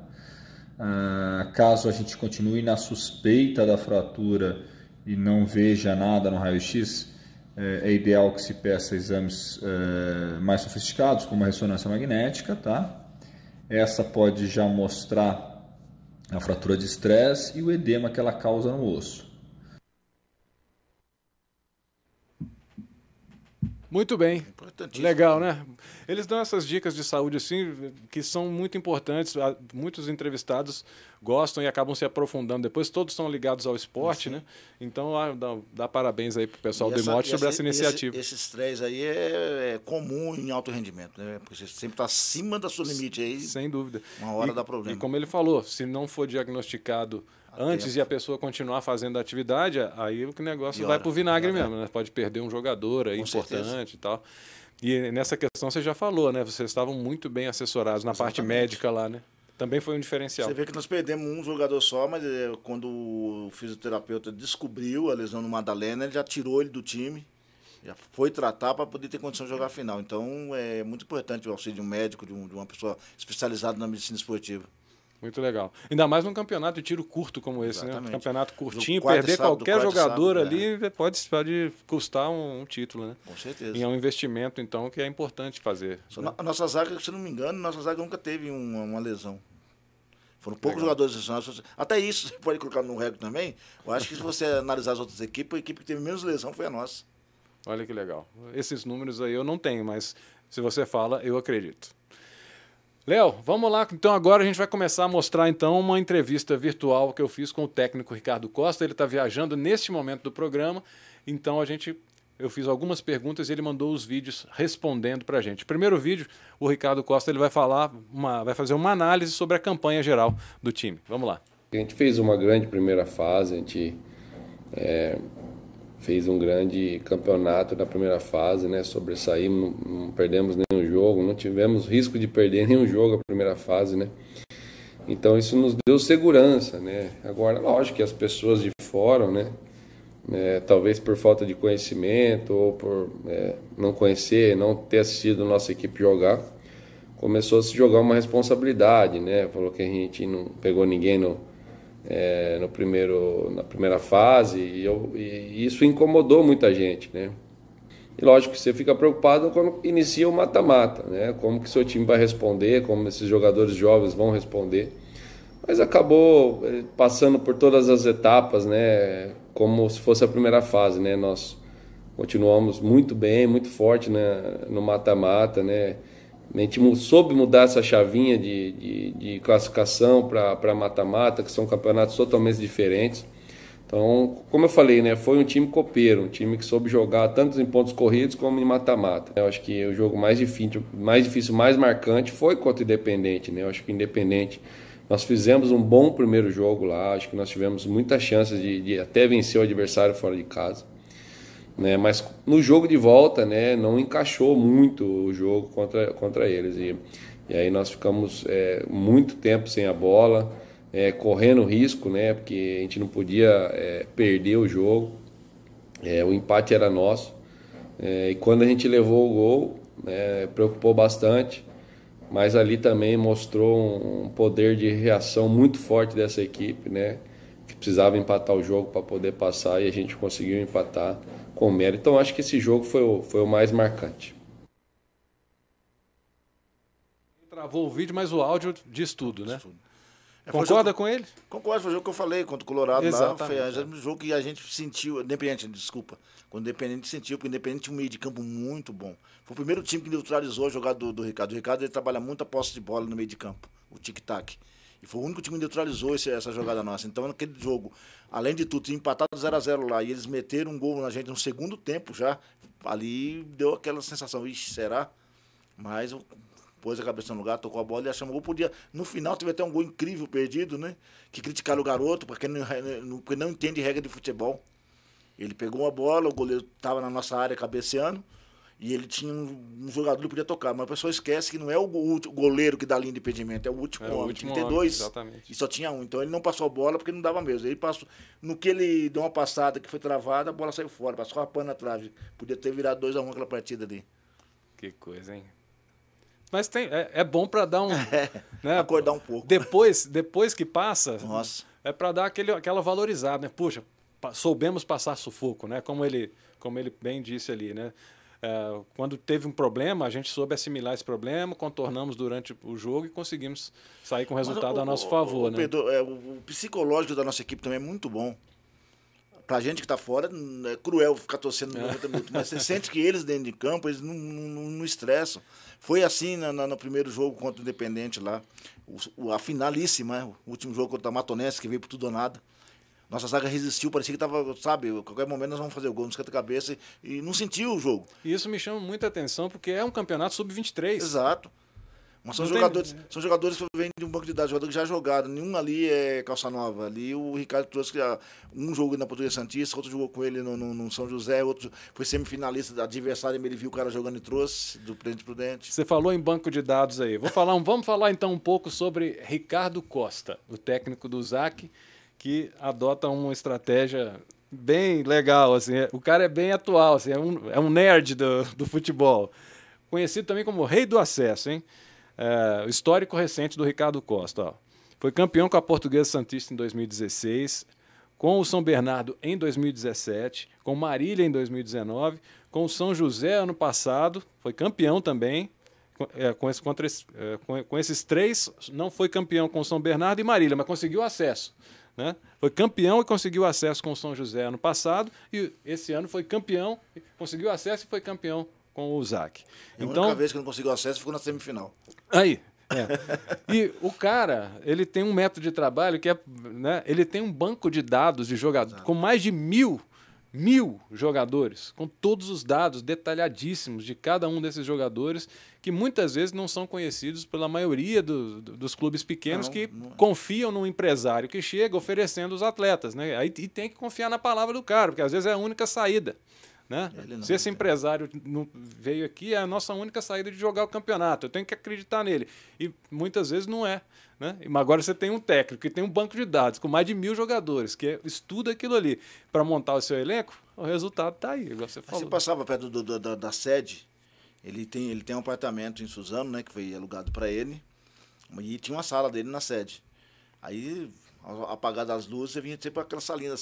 Caso a gente continue na suspeita da fratura e não veja nada no raio-x, é ideal que se peça exames mais sofisticados, como a ressonância magnética, tá? Essa pode já mostrar a fratura de estresse e o edema que ela causa no osso. Muito bem, legal, né? Eles dão essas dicas de saúde assim que são muito importantes, muitos entrevistados gostam e acabam se aprofundando. Depois todos são ligados ao esporte, né? Então dá parabéns aí pro pessoal do Imote sobre essa iniciativa. Esses três aí é comum em alto rendimento, né? Porque você sempre está acima do seu limite aí. Sem dúvida. Uma hora dá problema. E como ele falou, se não for diagnosticado antes e a pessoa continuar fazendo a atividade, aí o negócio vai pro vinagre mesmo, né? Pode perder um jogador aí importante e tal. E nessa questão você já falou, né? Vocês estavam muito bem assessorados na parte médica lá, né? Também foi um diferencial. Você vê que nós perdemos um jogador só, mas quando o fisioterapeuta descobriu a lesão no Madalena, ele já tirou ele do time, já foi tratar para poder ter condição de jogar a final. Então é muito importante o auxílio de um médico, de uma pessoa especializada na medicina esportiva. Muito legal. Ainda mais num campeonato de tiro curto como esse, né? Um campeonato curtinho, perder qualquer jogador ali pode custar um título, né? Com certeza. E é um investimento, então, que é importante fazer. A nossa zaga, se não me engano, a nossa zaga nunca teve uma lesão. Foram poucos jogadores lesionados. Até isso, você pode colocar no recorde também. Eu acho que se você analisar as outras equipes, a equipe que teve menos lesão foi a nossa. Olha que legal. Esses números aí eu não tenho, mas se você fala, eu acredito. Léo, vamos lá. Então agora a gente vai começar a mostrar então uma entrevista virtual que eu fiz com o técnico Ricardo Costa. Ele está viajando neste momento do programa, então eu fiz algumas perguntas e ele mandou os vídeos respondendo para a gente. Primeiro vídeo, o Ricardo Costa vai fazer uma análise sobre a campanha geral do time. Vamos lá. A gente fez uma grande primeira fase, a gente fez um grande campeonato na primeira fase, né? Sobressaímos, não perdemos nenhum jogo, não tivemos risco de perder nenhum jogo na primeira fase, né? Então isso nos deu segurança, né? Agora, lógico que as pessoas de fora, né? Talvez por falta de conhecimento ou por não conhecer, não ter assistido nossa equipe jogar, começou a se jogar uma responsabilidade, né? Falou que a gente não pegou ninguém na primeira fase e isso incomodou muita gente, né? E lógico que você fica preocupado quando inicia o mata-mata, né? Como que seu time vai responder, como esses jogadores jovens vão responder. Mas acabou passando por todas as etapas, né? Como se fosse a primeira fase, né? Nós continuamos muito bem, muito forte, né? No mata-mata, né? A gente soube mudar essa chavinha de classificação para mata-mata, que são campeonatos totalmente diferentes. Então, como eu falei, né? Foi um time copeiro, um time que soube jogar tanto em pontos corridos como em mata-mata. Eu acho que o jogo mais difícil, mais marcante foi contra o Independente, né? Eu acho que o Independente... Nós fizemos um bom primeiro jogo lá, acho que nós tivemos muitas chances de até vencer o adversário fora de casa. Né? Mas no jogo de volta, né, não encaixou muito o jogo contra eles. E aí nós ficamos muito tempo sem a bola, correndo risco, né, porque a gente não podia perder o jogo. O empate era nosso. E quando a gente levou o gol, preocupou bastante. Mas ali também mostrou um poder de reação muito forte dessa equipe, né? Que precisava empatar o jogo para poder passar e a gente conseguiu empatar com mérito. Então acho que esse jogo foi o mais marcante. Travou o vídeo, mas o áudio diz tudo, né? Concorda com ele? Concordo, foi o jogo que eu falei contra o Colorado. Exatamente. Lá. Foi o jogo que a gente sentiu, Independente, desculpa. Quando o Independente sentiu, porque o Independente tinha um meio de campo muito bom. Foi o primeiro time que neutralizou a jogada do Ricardo. O Ricardo ele trabalha muito a posse de bola no meio de campo, o tic-tac. E foi o único time que neutralizou essa jogada nossa. Então, naquele jogo, além de tudo, empatado 0x0 lá, e eles meteram um gol na gente no segundo tempo já, ali deu aquela sensação, ixi, será? Mas... pôs a cabeça no lugar, tocou a bola e achamos o gol. Podia, no final teve até um gol incrível perdido, né? Que criticaram o garoto, porque não entende regra de futebol. Ele pegou a bola, o goleiro estava na nossa área cabeceando, e ele tinha um jogador que podia tocar. Mas a pessoa esquece que não é o goleiro que dá a linha de impedimento, é o último homem. O último tem dois, exatamente. E só tinha um. Então ele não passou a bola porque não dava mesmo. Ele passou, no que ele deu uma passada que foi travada, a bola saiu fora, passou rapando na trave. Podia ter virado 2x1 aquela partida ali. Que coisa, hein? Mas é bom para dar um... né? Acordar um pouco. Depois que passa, nossa. É para dar aquela valorizada. Né? Puxa, soubemos passar sufoco, né? Como ele bem disse ali. Né? Quando teve um problema, a gente soube assimilar esse problema, contornamos durante o jogo e conseguimos sair com o resultado a nosso favor. Né? Pedro, o psicológico da nossa equipe também é muito bom. Pra gente que tá fora, é cruel ficar torcendo no 90 minutos, mas você sente que eles dentro de campo, eles não estressam. Foi assim no primeiro jogo contra o Independente lá, a finalíssima, né? O último jogo contra a Matonense, que veio por tudo ou nada. Nossa zaga resistiu, parecia que tava, sabe, a qualquer momento nós vamos fazer o gol, nos canta-cabeça, e não sentiu o jogo. E isso me chama muita atenção, porque é um campeonato sub-23. Exato. Mas são jogadores que vêm de um banco de dados, jogadores que já jogaram. Nenhum ali é calça nova. Ali o Ricardo trouxe um jogo na Portuguesa Santista, outro jogou com ele no São José, outro foi semifinalista da adversária, ele viu o cara jogando e trouxe, do Prudente Prudente. Você falou em banco de dados aí. Vamos falar então um pouco sobre Ricardo Costa, o técnico do ZAC, que adota uma estratégia bem legal. Assim. O cara é bem atual, assim, é um nerd do futebol. Conhecido também como o Rei do Acesso, hein? O histórico recente do Ricardo Costa. Ó. Foi campeão com a Portuguesa Santista em 2016, com o São Bernardo em 2017, com Marília em 2019, com o São José ano passado, foi campeão também, com esses três, não foi campeão com o São Bernardo e Marília, mas conseguiu acesso. Né? Foi campeão e conseguiu acesso com o São José ano passado, e esse ano foi campeão, conseguiu acesso e foi campeão com o ZAC. Então, a única vez que não conseguiu acesso ficou na semifinal. Aí. É. E o cara, ele tem um método de trabalho que é, né, ele tem um banco de dados de jogadores com mais de 1.000 mil jogadores, com todos os dados detalhadíssimos de cada um desses jogadores, que muitas vezes não são conhecidos pela maioria dos clubes pequenos, não, que não confiam no empresário que chega oferecendo os atletas, né? Aí, e tem que confiar na palavra do cara, porque às vezes é a única saída, né? Se esse empresário não veio aqui, é a nossa única saída de jogar o campeonato, eu tenho que acreditar nele. E muitas vezes não é, né? Agora você tem um técnico que tem um banco de dados com mais de 1000 jogadores, que estuda aquilo ali para montar o seu elenco, o resultado está aí, igual você falou. Você passava perto da sede, ele tem um apartamento em Suzano, né, que foi alugado para ele, e tinha uma sala dele na sede. Aí, apagada as luzes, você vinha sempre aquela salinha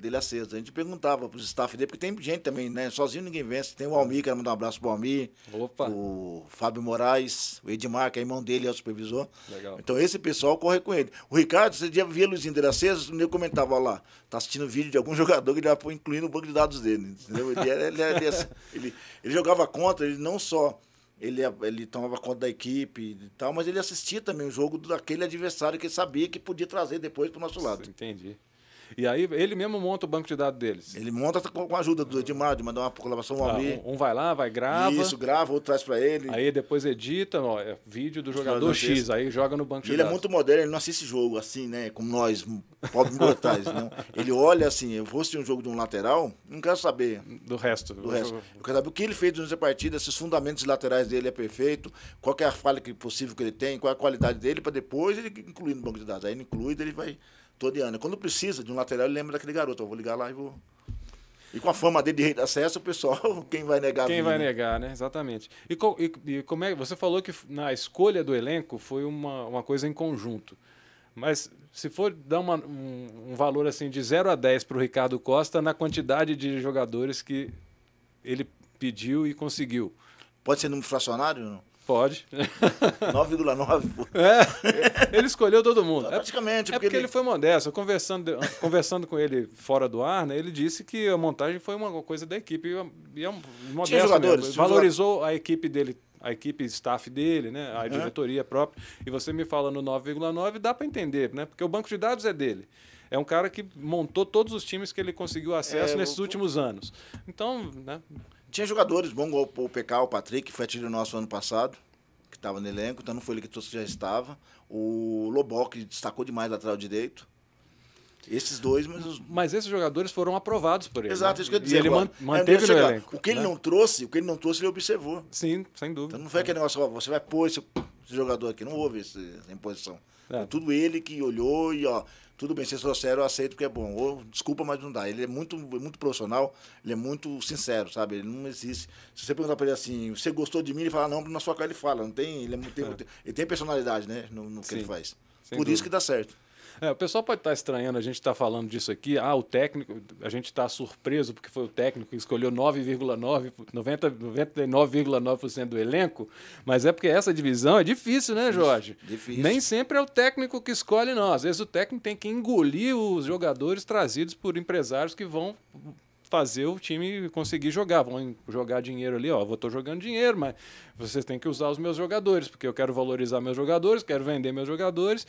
dele acesa. A gente perguntava para os staff dele, porque tem gente também, né? Sozinho ninguém vence. Tem o Almir, quero mandar um abraço para o Almir. Opa. O Fábio Moraes, o Edmar, que é irmão dele, é o supervisor. Legal. Então esse pessoal corre com ele. O Ricardo, você já via a luzinha dele acesa, eu comentava, olha lá, tá assistindo vídeo de algum jogador que ele vai incluir no banco de dados dele. Entendeu? Ele jogava contra, ele não só... Ele tomava conta da equipe e tal, mas ele assistia também o jogo daquele adversário que ele sabia que podia trazer depois para o nosso lado. Entendi. E aí ele mesmo monta o banco de dados deles? Ele monta com a ajuda do Edmar, de mandar uma colaboração ao Almir. Um vai lá, grava. Isso, grava, outro traz para ele. Aí depois edita, ó, é vídeo do jogador X, aí joga no banco de dados. Ele é muito moderno, ele não assiste jogo assim, né, como nós, pobres mortais. Não. Ele olha assim, eu vou assistir um jogo de um lateral, não quero saber do resto. Eu quero saber o que ele fez durante a partida, se os fundamentos laterais dele é perfeito, qual que é a falha possível que ele tem, qual é a qualidade dele, para depois ele incluir no banco de dados. Aí ele inclui, ele vai... Todo ano. Quando precisa de um lateral, ele lembra daquele garoto. Eu vou ligar lá e vou... E com a fama dele de rei de acesso, o pessoal, quem vai negar? Quem vai negar, né? Exatamente. E como é, você falou que na escolha do elenco foi uma coisa em conjunto. Mas se for dar um valor assim de 0 a 10 para o Ricardo Costa na quantidade de jogadores que ele pediu e conseguiu. Pode ser número fracionário ou não? Pode. 9,9. É, ele escolheu todo mundo. Praticamente. Porque ele foi modesto. Conversando com ele fora do ar, né, ele disse que a montagem foi uma coisa da equipe. E é modesto mesmo. Valorizou a equipe dele, a equipe staff dele, né, a diretoria própria. E você me fala no 9,9, dá para entender, né? Porque o banco de dados é dele. É um cara que montou todos os times que ele conseguiu acesso nesses últimos anos. Então, né? Tinha jogadores bons, igual o PK, o Patrick, que foi artilheiro nosso ano passado, que estava no elenco, então não foi ele que já estava. O Lobó, que destacou demais lateral direito. Esses dois, mas... Mas esses jogadores foram aprovados por ele. Exato, né? Isso que eu ia dizer. E ele manteve no elenco. O que ele não trouxe, ele observou. Sim, sem dúvida. Então não foi aquele negócio, você vai pôr esse jogador aqui, não houve essa imposição. É. Foi tudo ele que olhou e, ó, tudo bem, vocês trouxeram, eu aceito porque é bom. Ou, desculpa, mas não dá. Ele é muito profissional, ele é muito sincero, sabe? Ele não existe. Se você perguntar para ele assim, você gostou de mim? Ele fala, não, na sua cara ele fala. Não tem, ele tem personalidade, né, no que ele faz. Por isso que dá certo. É, o pessoal pode estar estranhando, a gente está falando disso aqui. Ah, o técnico, a gente está surpreso porque foi o técnico que escolheu 99,9% do elenco, mas é porque essa divisão é difícil, né, Jorge? Difícil. Nem sempre é o técnico que escolhe, não. Às vezes o técnico tem que engolir os jogadores trazidos por empresários que vão fazer o time conseguir jogar, vão jogar dinheiro ali, ó, estou jogando dinheiro, mas vocês têm que usar os meus jogadores, porque eu quero valorizar meus jogadores, quero vender meus jogadores.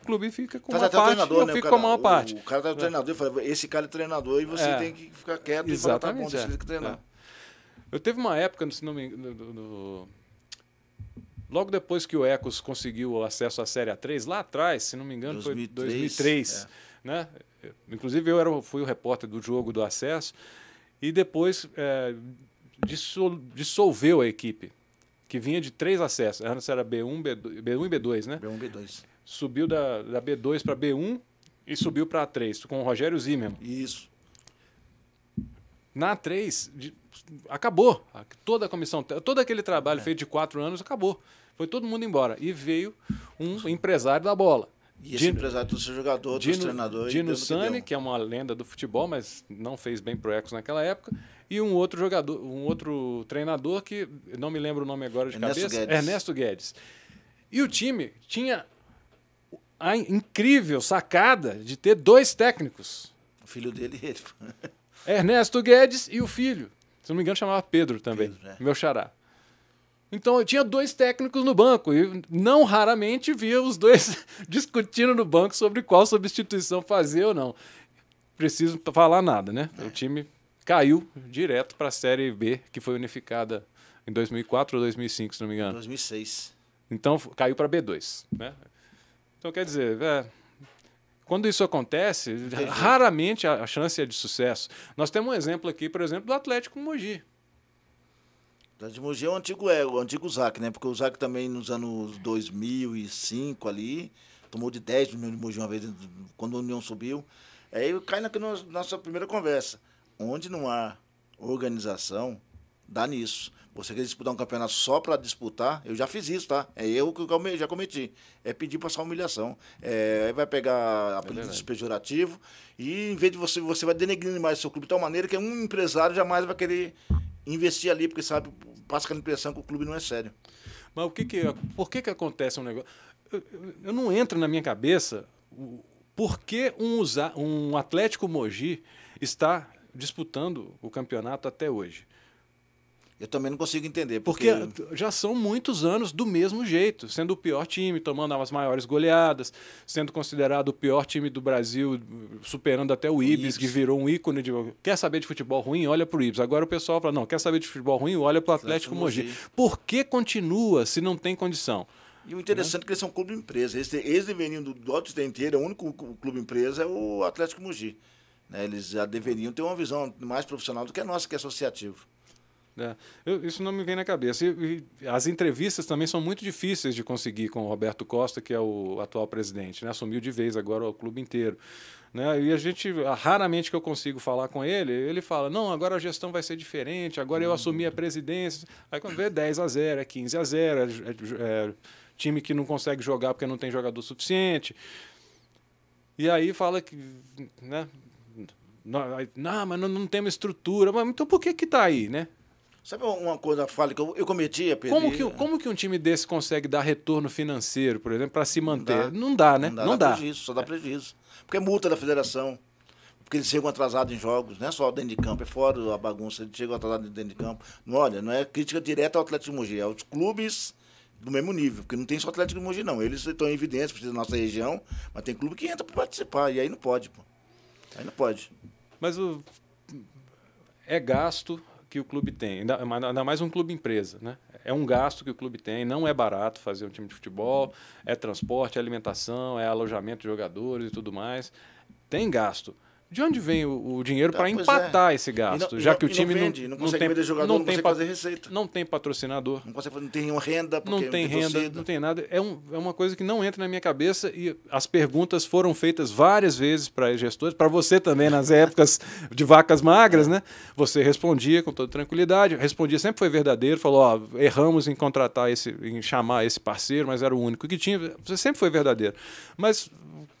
O clube fica com uma parte, eu fico com a maior parte. O cara tá treinador, fala, esse cara é treinador e você tem que ficar quieto e falar, tá bom, você tem que treinar. Eu teve uma época, se não me engano, logo depois que o ECUS conseguiu acesso à Série A3, lá atrás, se não me engano, foi 2003, né? Inclusive eu fui o repórter do jogo do acesso e depois dissolveu a equipe, que vinha de 3 acessos. Antes era B1 e B2, né? B1 e B2. Subiu da B2 para B1 e subiu para A3, com o Rogério Zimmermann. Isso. Na A3, acabou. Toda a comissão, todo aquele trabalho feito de 4 anos, acabou. Foi todo mundo embora. E veio um empresário da bola. E esse empresário do seu jogador, do treinador... Dino Sani, que é uma lenda do futebol, mas não fez bem pro ECUS naquela época. E um outro jogador, um outro treinador que... Não me lembro o nome agora de cabeça. Ernesto Guedes. E o time tinha... A incrível sacada de ter 2 técnicos. O filho dele e ele. Ernesto Guedes e o filho. Se não me engano, chamava Pedro também, meu xará. Então, eu tinha 2 técnicos no banco e não raramente via os dois discutindo no banco sobre qual substituição fazer ou não. Preciso falar nada, né? O time caiu direto para a Série B, que foi unificada em 2004 ou 2005, se não me engano. 2006. Então, caiu para B2, né? Então, quer dizer, quando isso acontece, raramente a chance é de sucesso. Nós temos um exemplo aqui, por exemplo, do Atlético Mogi. O Atlético Mogi é o antigo ZAC, né? Porque o ZAC também, nos anos 2005 ali, tomou de 10 do Mogi uma vez, quando a União subiu. Aí cai na nossa primeira conversa. Onde não há organização, dá nisso. Você quer disputar um campeonato só para disputar? Eu já fiz isso, tá? É erro que eu já cometi. É pedir para passar humilhação. Aí vai pegar apelido despejorativo e, em vez de você vai denegrindo mais o seu clube de tal maneira que um empresário jamais vai querer investir ali, porque sabe, passa aquela impressão que o clube não é sério. Mas por que acontece um negócio? Eu não entro na minha cabeça por que um Atlético Mogi está disputando o campeonato até hoje. Eu também não consigo entender. Porque já são muitos anos do mesmo jeito, sendo o pior time, tomando as maiores goleadas, sendo considerado o pior time do Brasil, superando até o Ibis, que virou um ícone de... Quer saber de futebol ruim? Olha para o Ibis. Agora o pessoal fala, não, quer saber de futebol ruim? Olha para o Atlético Mogi. Por que continua se não tem condição? E o interessante é que eles são um clube empresa. Eles deveriam, do alto inteiro, o único clube empresa é o Atlético Mogi. Né? Eles já deveriam ter uma visão mais profissional do que a nossa, que é associativo. É, isso não me vem na cabeça. E as entrevistas também são muito difíceis de conseguir com o Roberto Costa, que é o atual presidente, né? Assumiu de vez agora o clube inteiro, né? E a gente, raramente que eu consigo falar com ele, ele fala, não, agora a gestão vai ser diferente, agora eu assumi a presidência. Aí quando vê 10-0, é 15-0, time que não consegue jogar porque não tem jogador suficiente. E aí fala que... né? Não, mas não temos estrutura. Mas, então por que está aí, né? Sabe uma coisa, falha que eu cometi, Pedro? Como que um time desse consegue dar retorno financeiro, por exemplo, para se manter? Não dá, né? Não dá. Prejuízo, só dá prejuízo. Porque é multa da federação, porque eles chegam atrasados em jogos, não é só dentro de campo, é fora a bagunça, eles chegam atrasados dentro de campo. Olha, não é crítica direta ao Atlético Mogi, é aos clubes do mesmo nível, porque não tem só Atlético Mogi, não. Eles estão em evidência, precisa da nossa região, mas tem clube que entra para participar, e aí não pode, pô. Aí não pode. Mas é gasto... que o clube tem, ainda mais um clube empresa, né? É um gasto que o clube tem, não é barato fazer um time de futebol, é transporte, é alimentação, é alojamento de jogadores e tudo mais. Tem gasto. De onde vem o dinheiro para empatar esse gasto? Já que o time não consegue vender jogador, não consegue fazer receita. Não tem patrocinador. Não tem renda, porque não tem renda, não tem nada. É uma coisa que não entra na minha cabeça e as perguntas foram feitas várias vezes para gestores, para você também nas épocas de vacas magras, né? Você respondia com toda tranquilidade, respondia, sempre foi verdadeiro, falou, ó, erramos em contratar em chamar esse parceiro, mas era o único que tinha. Você sempre foi verdadeiro. Mas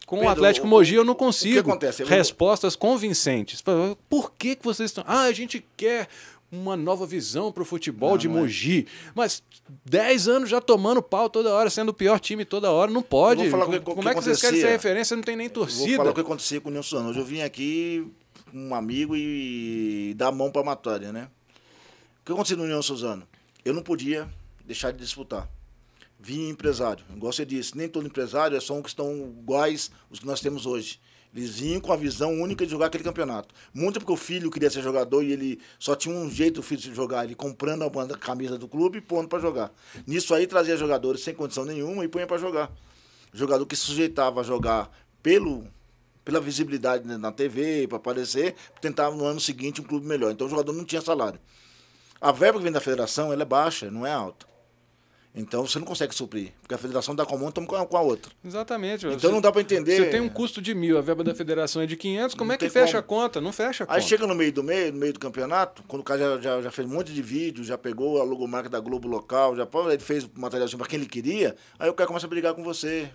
com Pedro, o Atlético Mogi eu não consigo. O que acontece? Respostas convincentes. Por que vocês estão... Ah, a gente quer uma nova visão para o futebol de Mogi. Mas 10 anos já tomando pau toda hora, sendo o pior time toda hora, não pode. Como é que vocês querem ser referência? Não tem nem torcida. Vou falar o que acontecia com o União Suzano. Hoje eu vim aqui com um amigo e dar a mão para a matéria, né? O que aconteceu no União Suzano? Eu não podia deixar de disputar. Vinha empresário. Igual você disse, nem todo empresário é só um que estão iguais os que nós temos hoje. Eles vinham com a visão única de jogar aquele campeonato. Muito porque o filho queria ser jogador e ele só tinha um jeito o filho de jogar, ele comprando a camisa do clube e pondo para jogar. Nisso aí trazia jogadores sem condição nenhuma e punha para jogar. O jogador que se sujeitava a jogar pela visibilidade na TV, para aparecer, tentava no ano seguinte um clube melhor. Então o jogador não tinha salário. A verba que vem da federação ela é baixa, não é alta. Então, você não consegue suprir, porque a federação dá comum, toma com a outra. Exatamente. Então, não dá para entender... Você tem um custo de 1.000, a verba da federação é de 500, como é que fecha a conta? Não fecha a conta. Aí chega no meio do campeonato, quando o cara já fez um monte de vídeo, já pegou a logomarca da Globo local, já fez o materialzinho para quem ele queria, aí o cara começa a brigar com você,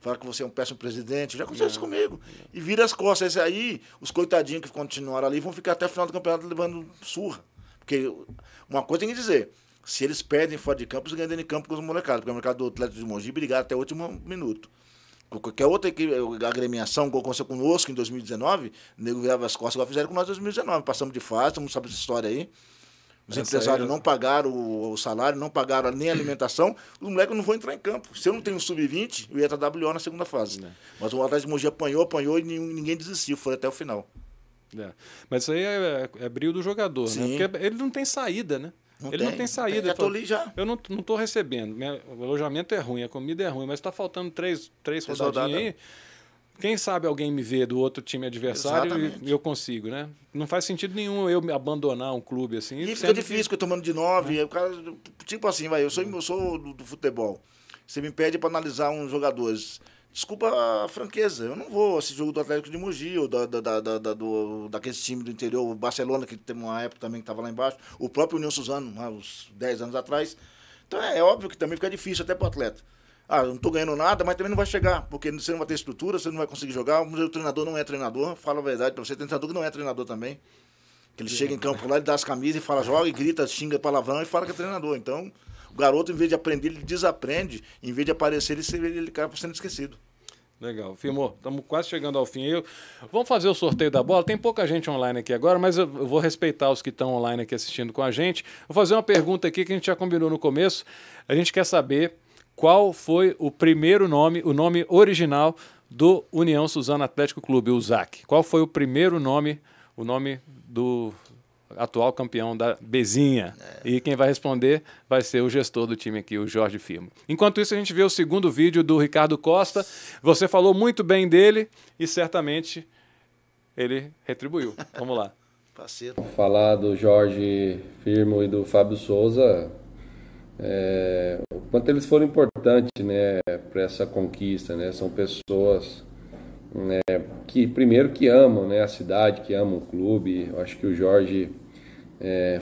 fala que você é um péssimo presidente, já aconteceu isso comigo. E vira as costas. Aí, os coitadinhos que continuaram ali vão ficar até o final do campeonato levando surra. Porque uma coisa tem que dizer... Se eles perdem fora de campo, eles ganham dentro de campo com os molecados. Porque o mercado do Atlético de Mogi brigar até o último minuto. Qualquer outra agremiação, como aconteceu conosco em 2019, o nego virava as costas, igual fizeram com nós em 2019. Passamos de fase, todo mundo sabe essa história aí. Os empresários não pagaram o salário, não pagaram nem a alimentação. Os moleques não vão entrar em campo. Se eu não tenho um sub-20, eu ia estar WO na segunda fase. Mas o Atlético de Mogi apanhou e ninguém desistiu. Foi até o final. É. Mas isso aí é brilho do jogador, sim, né? Porque ele não tem saída, né? Não tem saída. Eu não estou recebendo. O alojamento é ruim, a comida é ruim, mas está faltando três rodadinhas aí. Quem sabe alguém me vê do outro time adversário. Exatamente. E eu consigo, né? Não faz sentido nenhum eu abandonar um clube assim. E fica difícil, que eu tomando de 9. É. O cara, tipo assim, vai, eu sou do futebol. Você me pede para analisar uns jogadores. Desculpa a franqueza, eu não vou assistir jogo do Atlético de Mogi ou daqueles times do interior, o Barcelona, que tem uma época também que estava lá embaixo, o próprio União Suzano, há uns 10 anos atrás. Então é óbvio que também fica difícil até para o atleta. Ah, eu não estou ganhando nada, mas também não vai chegar, porque você não vai ter estrutura, você não vai conseguir jogar, o treinador não é treinador, fala a verdade para você, tem treinador que não é treinador também, que ele chega em campo lá, ele dá as camisas e fala, joga e grita, xinga palavrão e fala que é treinador, então... O garoto, em vez de aprender, ele desaprende. Em vez de aparecer, ele acaba sendo esquecido. Legal. Firmo, estamos quase chegando ao fim. Vamos fazer o sorteio da bola. Tem pouca gente online aqui agora, mas eu vou respeitar os que estão online aqui assistindo com a gente. Vou fazer uma pergunta aqui que a gente já combinou no começo. A gente quer saber qual foi o primeiro nome, o nome original do União Suzano Atlético Clube, o ZAC. Qual foi o primeiro nome, o nome do... atual campeão da Bezinha. É. E quem vai responder vai ser o gestor do time aqui, o Jorge Firmo. Enquanto isso, a gente vê o segundo vídeo do Ricardo Costa. Você falou muito bem dele e certamente ele retribuiu. Vamos lá. Falar do Jorge Firmo e do Fábio Souza, o quanto eles foram importantes, né, para essa conquista, né? São pessoas... que primeiro que amam, né, a cidade, que amam o clube. Eu acho que o Jorge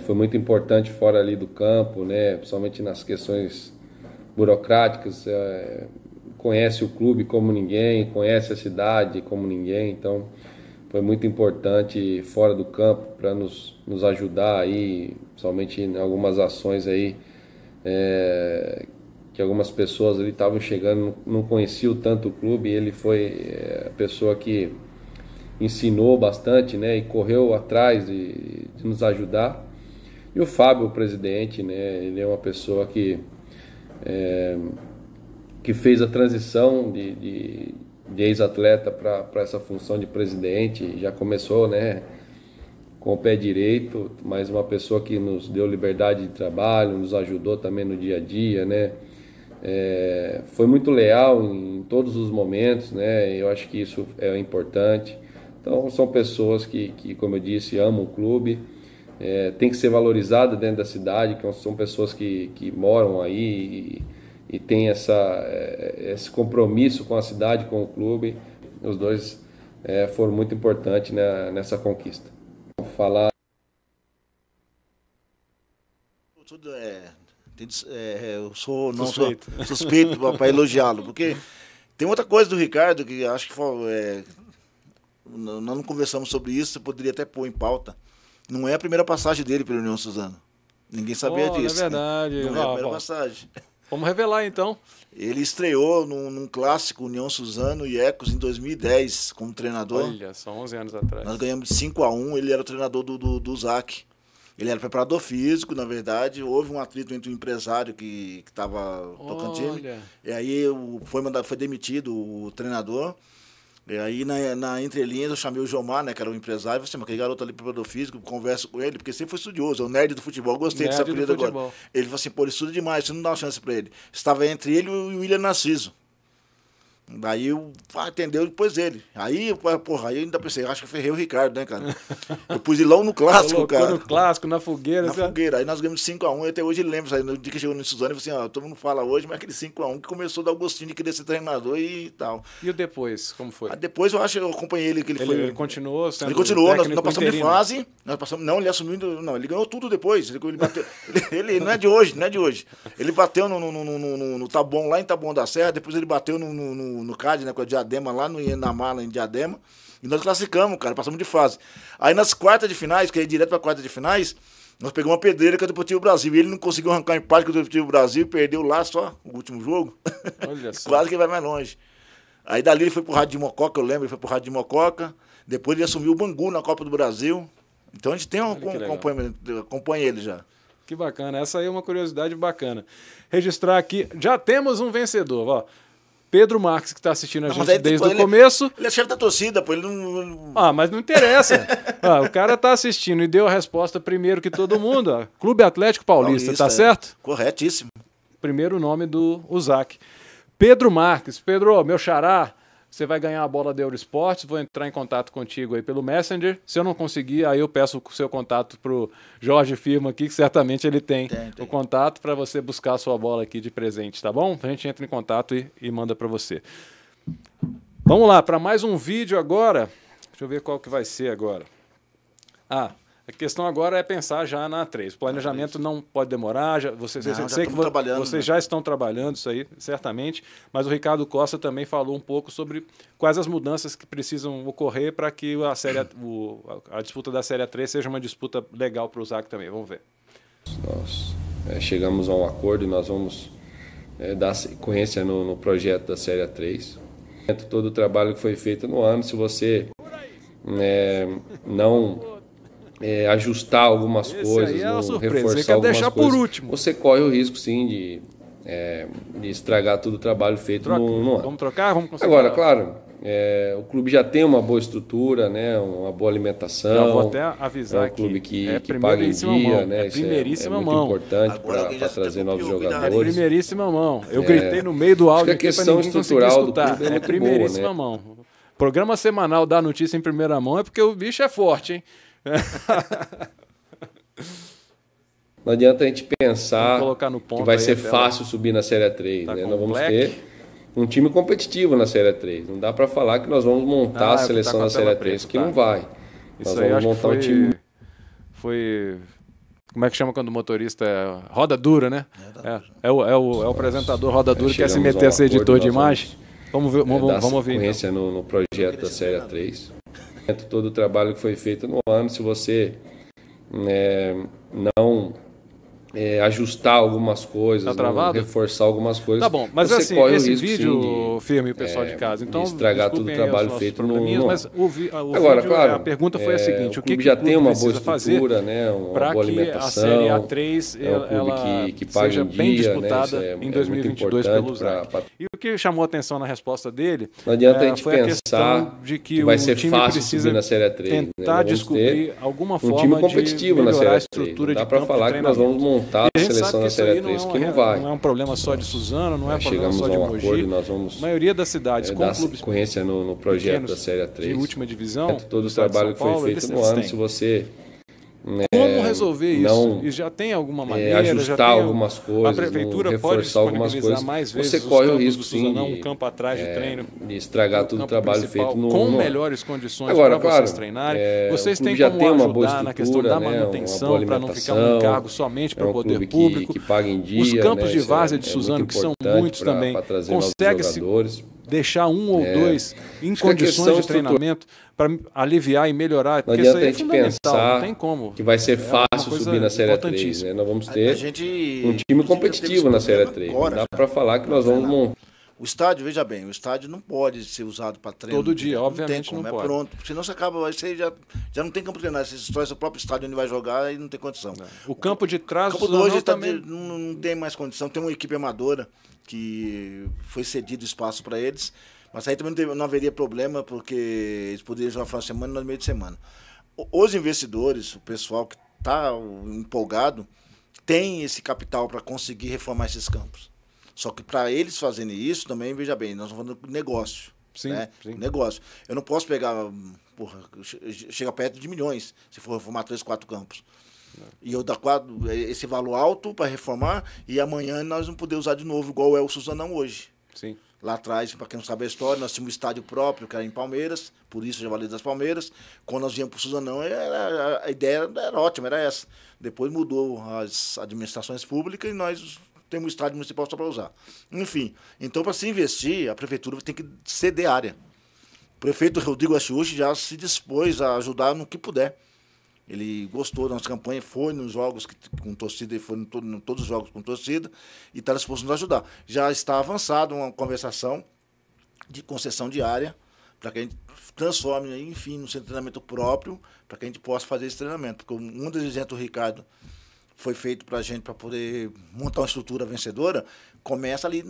foi muito importante fora ali do campo, né, principalmente nas questões burocráticas, conhece o clube como ninguém, conhece a cidade como ninguém, então foi muito importante fora do campo para nos ajudar aí, principalmente em algumas ações aí, que algumas pessoas ali estavam chegando, não conheciam tanto o clube, e ele foi a pessoa que ensinou bastante, né, e correu atrás de nos ajudar. E o Fábio, o presidente, né, ele é uma pessoa que fez a transição de ex-atleta para essa função de presidente, já começou, né, com o pé direito, mas uma pessoa que nos deu liberdade de trabalho, nos ajudou também no dia a dia, né. Foi muito leal em todos os momentos, né? Eu acho que isso é importante. Então são pessoas que como eu disse, amam o clube, tem que ser valorizada dentro da cidade, que são pessoas que moram aí e tem esse compromisso com a cidade, com o clube. Os dois foram muito importantes nessa conquista. Vou falar tudo eu sou não suspeito, para elogiá-lo, porque tem outra coisa do Ricardo que acho que nós não conversamos sobre isso, eu poderia até pôr em pauta. Não é a primeira passagem dele pelo União Suzano, ninguém sabia disso. É verdade. Não é a primeira passagem. Vamos revelar então. Ele estreou num clássico União Suzano e ECUS em 2010 como treinador. Olha, são 11 anos atrás. Nós ganhamos de 5-1, ele era o treinador do ZAC. Ele era preparador físico, na verdade. Houve um atrito entre o empresário que estava tocando time. E aí foi demitido o treinador. E aí, na entrelinha, eu chamei o Jomar, né, que era o empresário. Eu falei assim, mas aquele garoto ali, preparador físico, converso com ele, porque sempre foi estudioso, é o nerd do futebol. Eu gostei desse apelido agora. Ele falou assim, pô, ele estuda demais, você não dá uma chance para ele. Estava entre ele e o William Narciso. Daí eu atendeu depois dele. Aí, porra, aí eu ainda pensei, acho que eu ferrei o Ricardo, né, cara? Eu pus ele lá no clássico, cara. No clássico, na fogueira. Na fogueira. Aí nós ganhamos 5-1, e até hoje ele lembra, sabe? No dia que chegou no Suzano, eu falei assim, ó, todo mundo fala hoje, mas aquele 5-1 que começou a dar o gostinho de querer ser treinador e tal. E o depois, como foi? Aí depois eu acho, eu acompanhei ele, que ele foi... Ele continuou sendo nós passamos interino. De fase, nós passamos... Não, ele assumiu... Não, ele ganhou tudo depois. Ele bateu... ele não é de hoje, não é de hoje. Ele bateu no Taboão, lá em Taboão da Serra, depois ele bateu no CAD, né, com a Diadema lá na mala em Diadema, e nós classificamos, cara, passamos de fase. Aí nas quartas de finais, que é direto para quartas de finais, nós pegamos uma pedreira com o Deportivo Brasil, e ele não conseguiu arrancar o empate com o Deportivo Brasil e perdeu lá só o último jogo. Olha só. Quase que vai mais longe. Aí dali ele foi pro Rádio de Mococa, eu lembro, ele foi pro Rádio de Mococa, depois ele assumiu o Bangu na Copa do Brasil, então a gente tem acompanha ele já. Que bacana, essa aí é uma curiosidade bacana. Registrar aqui, já temos um vencedor, ó. Pedro Marques, que está assistindo a gente desde o começo... Ele é chefe da torcida, pô, ele não... Ah, mas não interessa. Ah, o cara está assistindo e deu a resposta primeiro que todo mundo. Ó. Clube Atlético Paulista, tá certo? Corretíssimo. Primeiro nome do Uzak. Pedro Marques. Pedro, meu xará, você vai ganhar a bola da Eurosport, vou entrar em contato contigo aí pelo Messenger. Se eu não conseguir, aí eu peço o seu contato para o Jorge Firmo aqui, que certamente ele tem o contato para você buscar a sua bola aqui de presente, tá bom? A gente entra em contato e manda para você. Vamos lá, para mais um vídeo agora. Deixa eu ver qual que vai ser agora. Ah, a questão agora é pensar já na A3. O planejamento não pode demorar. Vocês já estão trabalhando isso aí, certamente. Mas o Ricardo Costa também falou um pouco sobre quais as mudanças que precisam ocorrer para que a disputa da Série A3 seja uma disputa legal para o Zac também. Vamos ver. Nós chegamos a um acordo e nós vamos dar sequência no projeto da Série A3. Todo o trabalho que foi feito no ano, se você não... ajustar algumas coisas, reforçar algumas coisas, você corre o risco sim de estragar todo o trabalho feito no ano. Vamos trocar? Vamos conseguir. Agora, claro, o clube já tem uma boa estrutura, né, uma boa alimentação. Eu vou até avisar aqui. É um clube que paga em dia, né? Primeiríssima mão. É muito importante para trazer novos jogadores. Primeiríssima mão. Eu gritei no meio do áudio aqui para ninguém conseguir escutar. É primeiríssima mão. Programa semanal da notícia em primeira mão é porque o bicho é forte, hein? Não adianta a gente pensar que vai ser fácil subir na Série A3, né? Nós vamos ter um time competitivo na Série A3. Não dá para falar que nós vamos montar a seleção na Série A3, que não vai. Nós vamos montar um time... Foi... Como é que chama quando o motorista é roda dura, né? É o apresentador roda dura que quer se meter a ser editor de imagem. Vamos ouvir. Então. No projeto da Série A3. Todo o trabalho que foi feito no ano, se você não ajustar algumas coisas, tá, reforçar algumas coisas, tá bom, mas você assim, corre esse o risco, vídeo sim, de, firme o pessoal de casa, então de estragar todo o trabalho feito no mas agora, vídeo, claro, a pergunta foi a seguinte: o clube já tem uma boa estrutura, né, uma boa alimentação, a Série A3 que paga seja bem dia, disputada, né, em 2022 pelo Zac. E o que chamou a atenção na resposta dele? Não adianta a gente pensar de que vai ser fácil subir na Série A3, tentar descobrir alguma forma de melhorar a estrutura de campo, falar que nós vamos montar a seleção da Série A3, que não vai. Não é um problema só de Suzano, não é um problema só de Mogi. A maioria das cidades com clubes conhece no projeto da Série A3 de última divisão, todo o trabalho que foi feito no ano, se você... Como resolver isso? E já tem alguma maneira? Ajustar algumas coisas, a prefeitura pode disponibilizar mais vezes você corre o risco, sim, um campo atrás de treino, de estragar todo o trabalho feito no com melhores condições para vocês treinarem. Vocês têm como ajudar na questão da manutenção, para não ficar um cargo somente para o poder público. Os campos de várzea de Suzano, que são muitos também, consegue-se deixar um ou dois em condições de treinamento para aliviar e melhorar. Não adianta a gente pensar não tem como. Que vai ser fácil subir na Série A3. Né? Nós vamos ter um time competitivo na Série A3. Agora, não dá para falar que nós vamos... O estádio, veja bem, o estádio não pode ser usado para treinar. Todo dia, obviamente não pode. É pronto, senão você acaba, você já não tem campo de treinar, você destrói seu próprio estádio onde vai jogar e não tem condição. O campo de trás... O campo do hoje também... não tem mais condição, tem uma equipe amadora que foi cedido espaço para eles, mas aí também não haveria problema, porque eles poderiam jogar final de semana e no meio de semana. Os investidores, o pessoal que está empolgado, tem esse capital para conseguir reformar esses campos. Só que para eles fazerem isso também, veja bem, nós estamos falando de negócio. Sim, né? Sim. Negócio. Eu não posso pegar, porra, chega perto de milhões, se for reformar 3, 4 campos. Não. E eu dar esse valor alto para reformar e amanhã nós não podemos usar de novo, igual é o Suzanão hoje. Sim. Lá atrás, para quem não sabe a história, nós tínhamos um estádio próprio, que era em Palmeiras, por isso já valeu das Palmeiras. Quando nós viemos para o Suzanão, a ideia era ótima, era essa. Depois mudou as administrações públicas e nós temos um estádio municipal só para usar. Enfim, então para se investir, a prefeitura tem que ceder área. O prefeito Rodrigo Asciucci já se dispôs a ajudar no que puder. Ele gostou da nossa campanha, foi nos jogos com torcida, foi em todos os jogos com torcida e está disposto a nos ajudar. Já está avançada uma conversação de concessão de área para que a gente transforme, enfim, no seu treinamento próprio, para que a gente possa fazer esse treinamento. Porque um dos exemplos do Ricardo foi feito para a gente, para poder montar uma estrutura vencedora, começa ali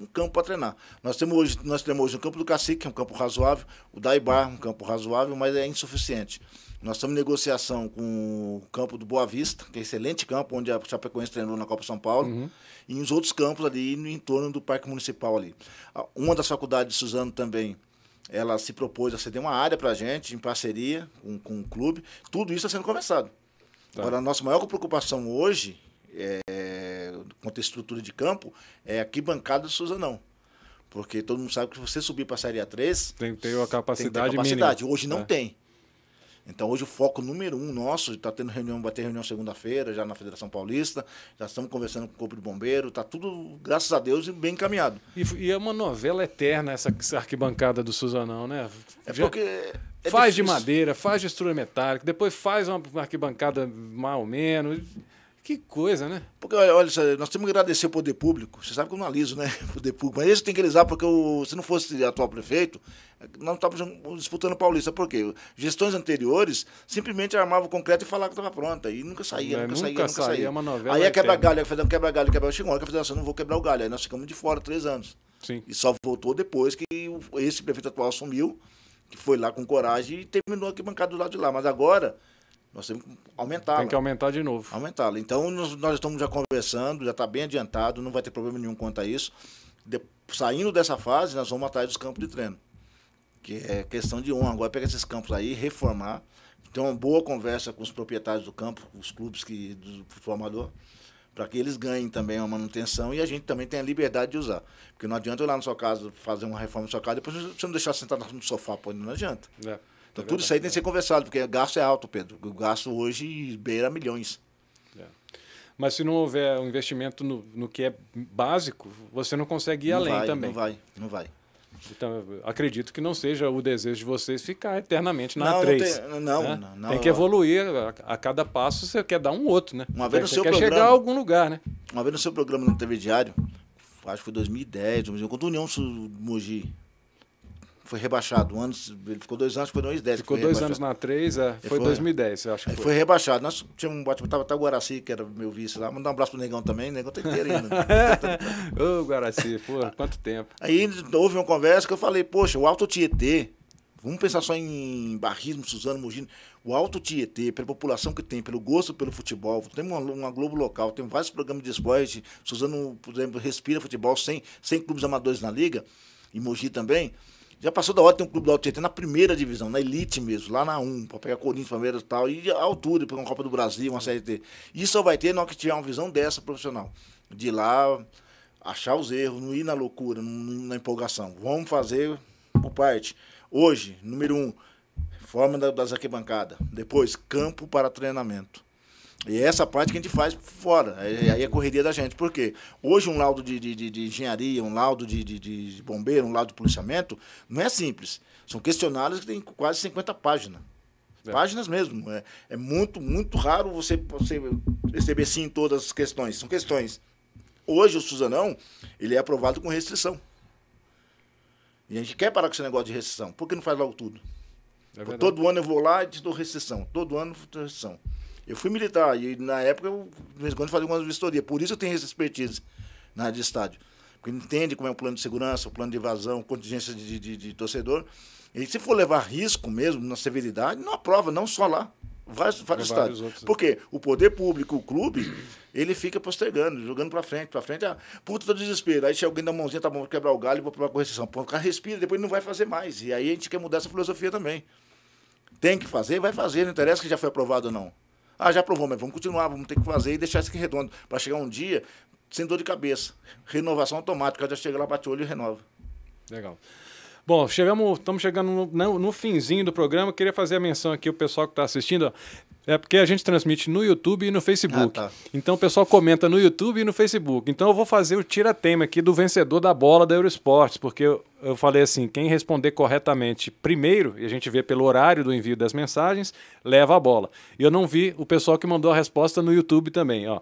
um campo para treinar. Nós temos hoje o campo do Cacique, que é um campo razoável, o Daibá, um campo razoável, mas é insuficiente. Nós estamos em negociação com o campo do Boa Vista, que é um excelente campo, onde a Chapecoense treinou na Copa São Paulo, e nos outros campos ali no entorno do Parque Municipal ali. Uma das faculdades de Suzano também, ela se propôs a ceder uma área para a gente, em parceria com o clube. Tudo isso está sendo conversado. Tá. Agora, a nossa maior preocupação hoje, quanto à estrutura de campo, é a arquibancada do Suzanão. Porque todo mundo sabe que se você subir para a Série A3... Tem que ter a capacidade mínima. Hoje não tem. Então, hoje o foco número um nosso, está tendo reunião, vai ter reunião segunda-feira, já na Federação Paulista, já estamos conversando com o Corpo de Bombeiro, está tudo, graças a Deus, bem encaminhado. E é uma novela eterna essa arquibancada do Suzanão, né? Faz difícil. De madeira, faz de estrutura metálica, depois faz uma arquibancada mais ou menos... Que coisa, né? Porque, olha, nós temos que agradecer o poder público. Você sabe que eu não analiso, né? O poder público. Mas isso tem que analisar, porque se não fosse atual prefeito, nós não estávamos disputando o Paulista. Por quê? Gestões anteriores simplesmente armavam o concreto e falavam que estava pronta. E nunca saía, nunca saía. É uma novela. Aí é quebra-galho, quebra-galho. Chegou uma hora que a federação não vou quebrar o galho. Aí nós ficamos de fora 3 anos. Sim. E só voltou depois que esse prefeito atual assumiu, que foi lá com coragem e terminou aqui bancada do lado de lá. Mas agora... Nós temos que aumentá-la. Tem que aumentar de novo. Aumentá-la. Então, nós estamos já conversando, já está bem adiantado, não vai ter problema nenhum quanto a isso. Saindo dessa fase, nós vamos atrás dos campos de treino, que é questão de honra. Agora, pega esses campos aí, reformar, ter uma boa conversa com os proprietários do campo, os clubes do futebol amador, para que eles ganhem também uma manutenção e a gente também tenha a liberdade de usar. Porque não adianta eu ir lá na sua casa, fazer uma reforma na sua casa, depois você não deixar sentado no sofá, pô, não adianta. É. Então, tudo isso aí tem que ser conversado, porque o gasto é alto, Pedro. O gasto hoje beira milhões. É. Mas se não houver um investimento no que é básico, você não consegue ir além também. Não vai. Então, acredito que não seja o desejo de vocês ficar eternamente na A3. Não, tem que evoluir. A cada passo você quer dar um outro, né? Uma vez no seu programa, quer chegar a algum lugar, né? Uma vez no seu programa no TV Diário, acho que foi 2010, quando o União Suzano Mogi foi rebaixado. Ele ficou 2 anos, foi 2010. Ficou 2 anos na 3, foi 2010, eu acho que foi rebaixado. Nós tínhamos um bate-papo, tava até o Guaraci, que era meu vice lá. Mandar um abraço pro Negão também, o Negão tá inteiro ainda. Ô, Guaraci, pô, quanto tempo. Aí houve uma conversa que eu falei, poxa, o Alto Tietê, vamos pensar só em barrismo, Suzano, Mogi. O Alto Tietê, pela população que tem, pelo gosto pelo futebol, tem uma Globo local, tem vários programas de esporte, Suzano, por exemplo, respira futebol sem clubes amadores na liga, e Mogi também. Já passou da hora de ter um clube do Alto Tietê na primeira divisão, na elite mesmo, lá na 1, para pegar Corinthians, Palmeiras e tal, e a altura, para uma Copa do Brasil, uma Série D. Isso só vai ter na hora que tiver uma visão dessa profissional. De ir lá, achar os erros, não ir na loucura, não ir na empolgação. Vamos fazer por parte. Hoje, número 1, forma das arquibancadas. Depois, campo para treinamento. E é essa parte que a gente faz fora. Aí é correria da gente. Por quê? Hoje um laudo de engenharia, um laudo de bombeiro, um laudo de policiamento, não é simples. São questionários que têm quase 50 páginas. É. Páginas mesmo. É muito, muito raro você receber sim todas as questões. São questões. Hoje o Suzanão, ele é aprovado com restrição. E a gente quer parar com esse negócio de restrição. Por que não faz logo tudo? É verdade. Todo ano eu vou lá e te dou restrição. Todo ano eu dou restrição. Eu fui militar e, na época, eu, de vez em quando, fazia algumas vistorias. Por isso eu tenho essa expertise na área de estádio. Porque ele entende como é o plano de segurança, o plano de evasão, contingência de torcedor. E se for levar risco mesmo, na severidade, não aprova, não só lá. Vários estádios. Outros. Por quê? O poder público, o clube, ele fica postergando, jogando para frente. Ah, puta, tô desespero. Aí chega alguém da mãozinha, tá bom, vou quebrar o galho e vou provar com restrição. Pô, o cara respira, depois não vai fazer mais. E aí a gente quer mudar essa filosofia também. Tem que fazer, vai fazer. Não interessa que já foi aprovado ou não. Ah, já aprovou, mas vamos continuar, vamos ter que fazer e deixar isso aqui redondo. Para chegar um dia, sem dor de cabeça. Renovação automática, já chega lá, bate o olho e renova. Legal. Bom, estamos chegando no finzinho do programa. Queria fazer a menção aqui, o pessoal que está assistindo, ó. É porque a gente transmite no YouTube e no Facebook. Ah, tá. Então o pessoal comenta no YouTube e no Facebook. Então eu vou fazer o tira-tema aqui do vencedor da bola da Eurosports, porque eu falei assim, quem responder corretamente primeiro, e a gente vê pelo horário do envio das mensagens, leva a bola. E eu não vi o pessoal que mandou a resposta no YouTube também. Ó.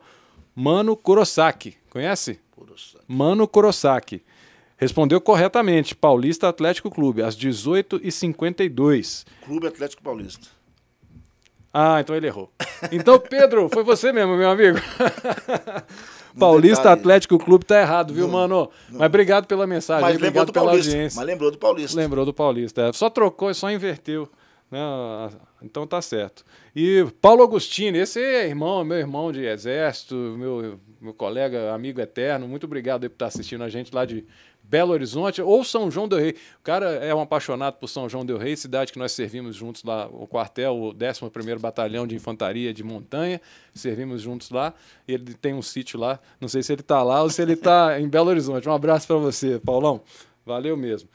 Mano Kurosaki, conhece? Kurosaki. Mano Kurosaki. Respondeu corretamente, Paulista Atlético Clube, às 18h52. Clube Atlético Paulista. Ah, então ele errou. Então, Pedro, foi você mesmo, meu amigo. Paulista Atlético Clube tá errado, viu, mano? Mas obrigado pela mensagem, mas obrigado pela audiência. Mas lembrou do Paulista. Lembrou do Paulista. É, só trocou e só inverteu. Não, então tá certo. E Paulo Agostini, esse é irmão, meu irmão de exército, meu colega, amigo eterno, muito obrigado por estar assistindo a gente lá de Belo Horizonte ou São João del Rei. O cara é um apaixonado por São João del Rei, cidade que nós servimos juntos lá, o quartel, o 11º Batalhão de Infantaria de Montanha, servimos juntos lá, e ele tem um sítio lá, não sei se ele tá lá ou se ele tá em Belo Horizonte. Um abraço para você, Paulão, valeu mesmo.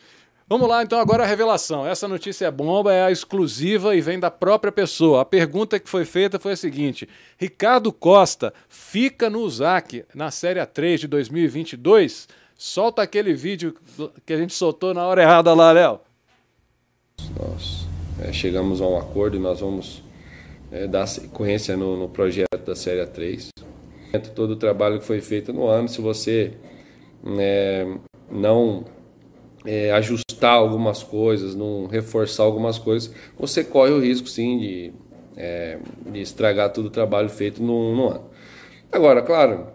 Vamos lá, então, agora a revelação. Essa notícia é bomba, é a exclusiva e vem da própria pessoa. A pergunta que foi feita foi a seguinte: Ricardo Costa fica no USAC na Série A3 de 2022? Solta aquele vídeo que a gente soltou na hora errada lá, Léo. Nós chegamos a um acordo e nós vamos dar sequência no projeto da Série A3. Todo o trabalho que foi feito no ano, se você não... ajustar algumas coisas, não reforçar algumas coisas, você corre o risco sim de estragar todo o trabalho feito no ano. Agora, claro,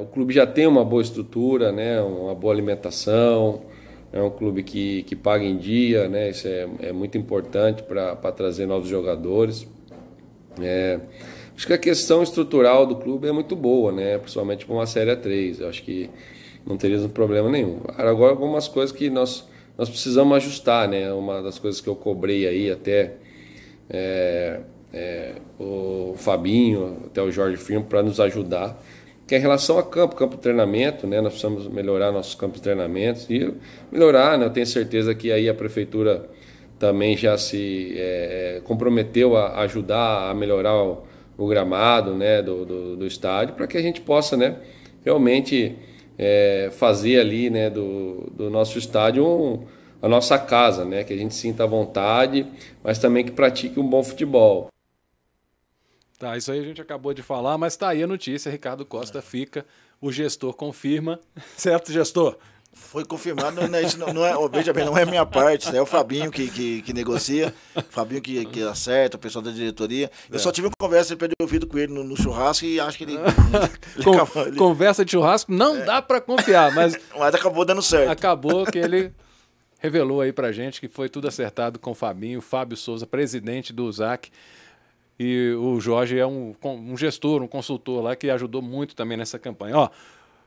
o clube já tem uma boa estrutura, né, uma boa alimentação, é um clube que paga em dia, né, isso é muito importante para trazer novos jogadores. Acho que a questão estrutural do clube é muito boa, né, principalmente para uma Série A3, eu acho que não teríamos problema nenhum. Agora, algumas coisas que nós precisamos ajustar, né? Uma das coisas que eu cobrei aí até o Fabinho, até o Jorge Firmo, para nos ajudar, que é em relação a campo de treinamento, né? Nós precisamos melhorar nossos campos de treinamento e melhorar, né? Eu tenho certeza que aí a prefeitura também já se comprometeu a ajudar a melhorar o gramado, né? do estádio, para que a gente possa, né? Realmente... fazer ali, né, do nosso estádio a nossa casa, né, que a gente sinta à vontade, mas também que pratique um bom futebol. Tá, isso aí a gente acabou de falar, mas tá aí a notícia, Ricardo Costa fica, o gestor confirma, certo, gestor? Foi confirmado, né? Isso não é, veja bem, não é minha parte, né? É o Fabinho que negocia, o Fabinho que acerta, o pessoal da diretoria. Eu só tive uma conversa, perdi o ouvido com ele no churrasco e acho que ele conversa de churrasco não dá para confiar, mas acabou dando certo. Acabou que ele revelou aí pra gente que foi tudo acertado com o Fabinho, Fábio Souza, presidente do USAC. E o Jorge é um gestor, um consultor lá que ajudou muito também nessa campanha. Ó,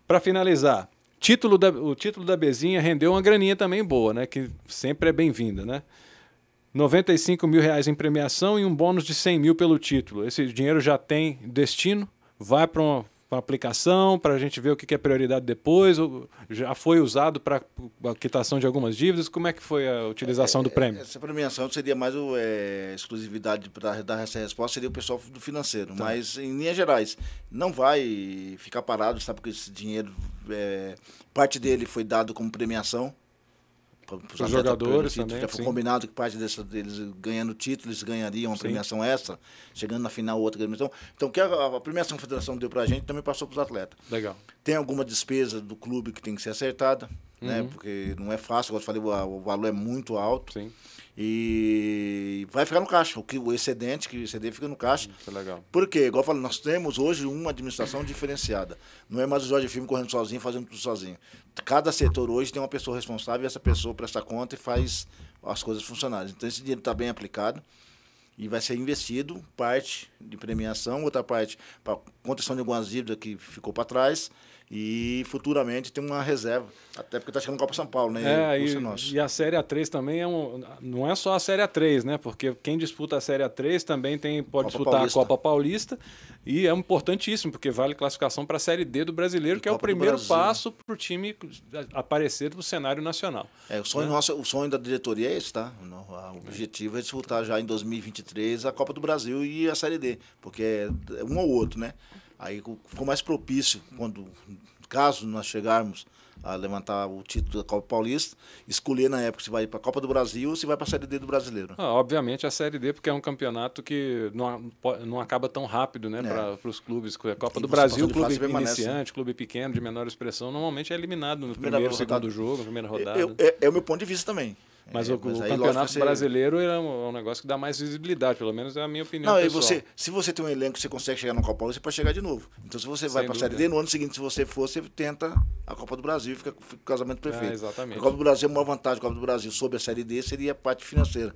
para finalizar, o título da Bezinha rendeu uma graninha também boa, né? Que sempre é bem-vinda, né? R$95 mil em premiação e um bônus de R$100 mil pelo título. Esse dinheiro já tem destino, vai para uma aplicação, para a gente ver o que é prioridade depois, já foi usado para a quitação de algumas dívidas. Como é que foi a utilização do prêmio? Essa premiação seria mais exclusividade para dar essa resposta, seria o pessoal do financeiro, tá. Mas em linhas gerais, não vai ficar parado, sabe, porque esse dinheiro, parte dele foi dado como premiação, para os jogadores título, também, já foi combinado que parte deles ganhando título, eles ganhariam uma premiação extra, chegando na final outra premiação. Então, que a premiação que a federação deu para a gente também passou para os atletas. Legal. Tem alguma despesa do clube que tem que ser acertada, né? Porque não é fácil, como eu falei, o valor é muito alto. Sim. E vai ficar no caixa, o excedente, que o excedente fica no caixa. Isso é legal. Porque, igual eu falei, nós temos hoje uma administração diferenciada. Não é mais o Jorge Firmo correndo sozinho, fazendo tudo sozinho. Cada setor hoje tem uma pessoa responsável e essa pessoa presta conta e faz as coisas funcionarem. Então esse dinheiro está bem aplicado e vai ser investido, parte de premiação, outra parte para contenção de algumas dívidas que ficou para trás. E futuramente tem uma reserva, até porque está chegando a Copa São Paulo, né? E a Série A3 também não é só a Série A3, né? Porque quem disputa a Série A3 também pode disputar a Copa Paulista. E é importantíssimo, porque vale classificação para a Série D do Brasileiro, que é o primeiro passo para o time aparecer no cenário nacional. O sonho da diretoria é esse, tá? O objetivo é disputar já em 2023 a Copa do Brasil e a Série D, porque é um ou outro, né? Aí ficou mais propício, caso nós chegarmos a levantar o título da Copa Paulista, escolher na época se vai para a Copa do Brasil ou se vai para a Série D do Brasileiro. Obviamente a Série D, porque é um campeonato que não acaba tão rápido, né, para os clubes. A Copa do Brasil, clube iniciante, clube pequeno, de menor expressão, normalmente é eliminado no primeiro, segundo jogo, na primeira rodada. É o meu ponto de vista também. Mas o aí, campeonato lógico, brasileiro é um negócio que dá mais visibilidade, pelo menos é a minha opinião pessoal. Não, e você, se você tem um elenco, você consegue chegar na Copa Paulista, você pode chegar de novo. Então, se você vai para a Série D, no ano seguinte, se você for, você tenta a Copa do Brasil, fica o casamento perfeito. Ah, exatamente. A Copa do Brasil é uma vantagem, a Copa do Brasil sobre a Série D seria a parte financeira.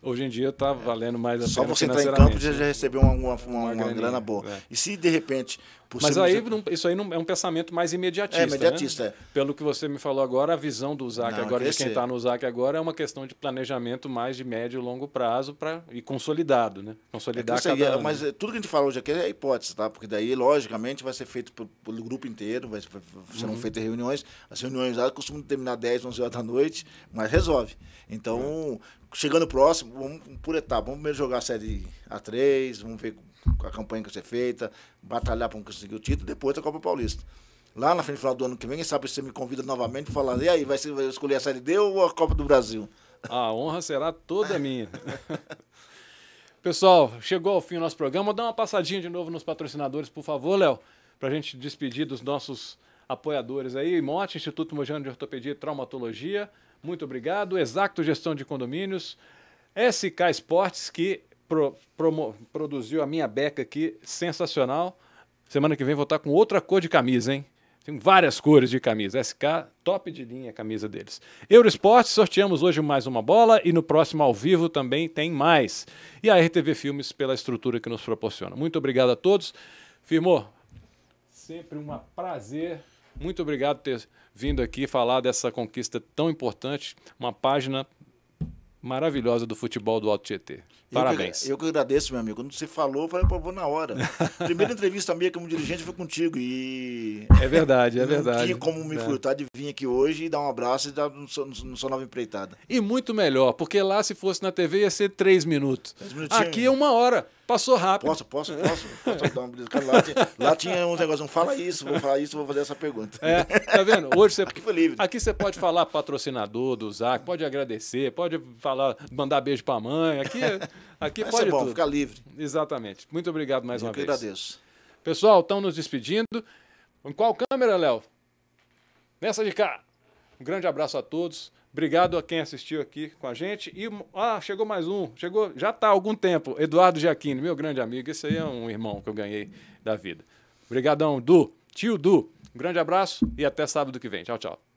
Hoje em dia está valendo mais a pena. Só você entrar em campo já recebeu uma grana boa. É. E se de repente... Mas aí, isso aí não, é um pensamento mais imediatista. É, imediatista, né? É. Pelo que você me falou agora, a visão do ZAC agora, de quem está no ZAC agora, é uma questão de planejamento mais de médio e longo prazo e consolidado, né? Consolidar cada ano. Mas tudo que a gente fala hoje aqui é hipótese, tá? Porque daí, logicamente, vai ser feito pelo grupo inteiro, serão feitas reuniões. As reuniões lá costumam terminar 10, 11 horas da noite, mas resolve. Então, chegando próximo, vamos por etapa. Vamos primeiro jogar a Série A3, vamos ver a campanha que vai ser feita, batalhar para conseguir o título, depois da Copa Paulista. Lá na frente do final do ano que vem, quem sabe você me convida novamente para falar, e aí, vai escolher a Série D ou a Copa do Brasil? A honra será toda minha. Pessoal, chegou ao fim o nosso programa. Dá uma passadinha de novo nos patrocinadores, por favor, Léo, para a gente despedir dos nossos apoiadores aí. Mote, Instituto Mogiano de Ortopedia e Traumatologia, muito obrigado. Exacta Gestão de Condomínios, SK Sports, que produziu a minha beca aqui, sensacional. Semana que vem vou estar com outra cor de camisa, hein? Tem várias cores de camisa. SK, top de linha a camisa deles. Eurosport, sorteamos hoje mais uma bola e no próximo ao vivo também tem mais. E a RTV Filmes pela estrutura que nos proporciona. Muito obrigado a todos. Firmo, sempre um prazer. Muito obrigado por ter vindo aqui falar dessa conquista tão importante. Uma página maravilhosa do futebol do Alto Tietê. Parabéns. Eu que agradeço, meu amigo. Quando você falou, eu falei, pô, vou na hora. Primeira entrevista minha como dirigente foi contigo. E... É verdade, é verdade. Não tinha como me furtar de vir aqui hoje e dar um abraço e dar no sua nova empreitada. E muito melhor, porque lá se fosse na TV ia ser 3 minutos. Aqui é 1 hora. Passou rápido. Posso dar uma beleza? Lá tinha uns negócios, não fala isso, vou falar isso, vou fazer essa pergunta. É, tá vendo? Hoje você, aqui foi livre. Aqui você pode falar patrocinador do Zac, pode agradecer, pode falar, mandar beijo pra mãe. Aqui pode ser bom, tudo. Ficar livre. Exatamente. Muito obrigado mais uma vez. Eu que agradeço. Pessoal, estão nos despedindo. Em qual câmera, Léo? Nessa de cá. Um grande abraço a todos. Obrigado a quem assistiu aqui com a gente. E chegou mais um. Chegou, já está há algum tempo. Eduardo Giacchini, meu grande amigo. Esse aí é um irmão que eu ganhei da vida. Obrigadão, Du. Tio Du. Um grande abraço e até sábado que vem. Tchau, tchau.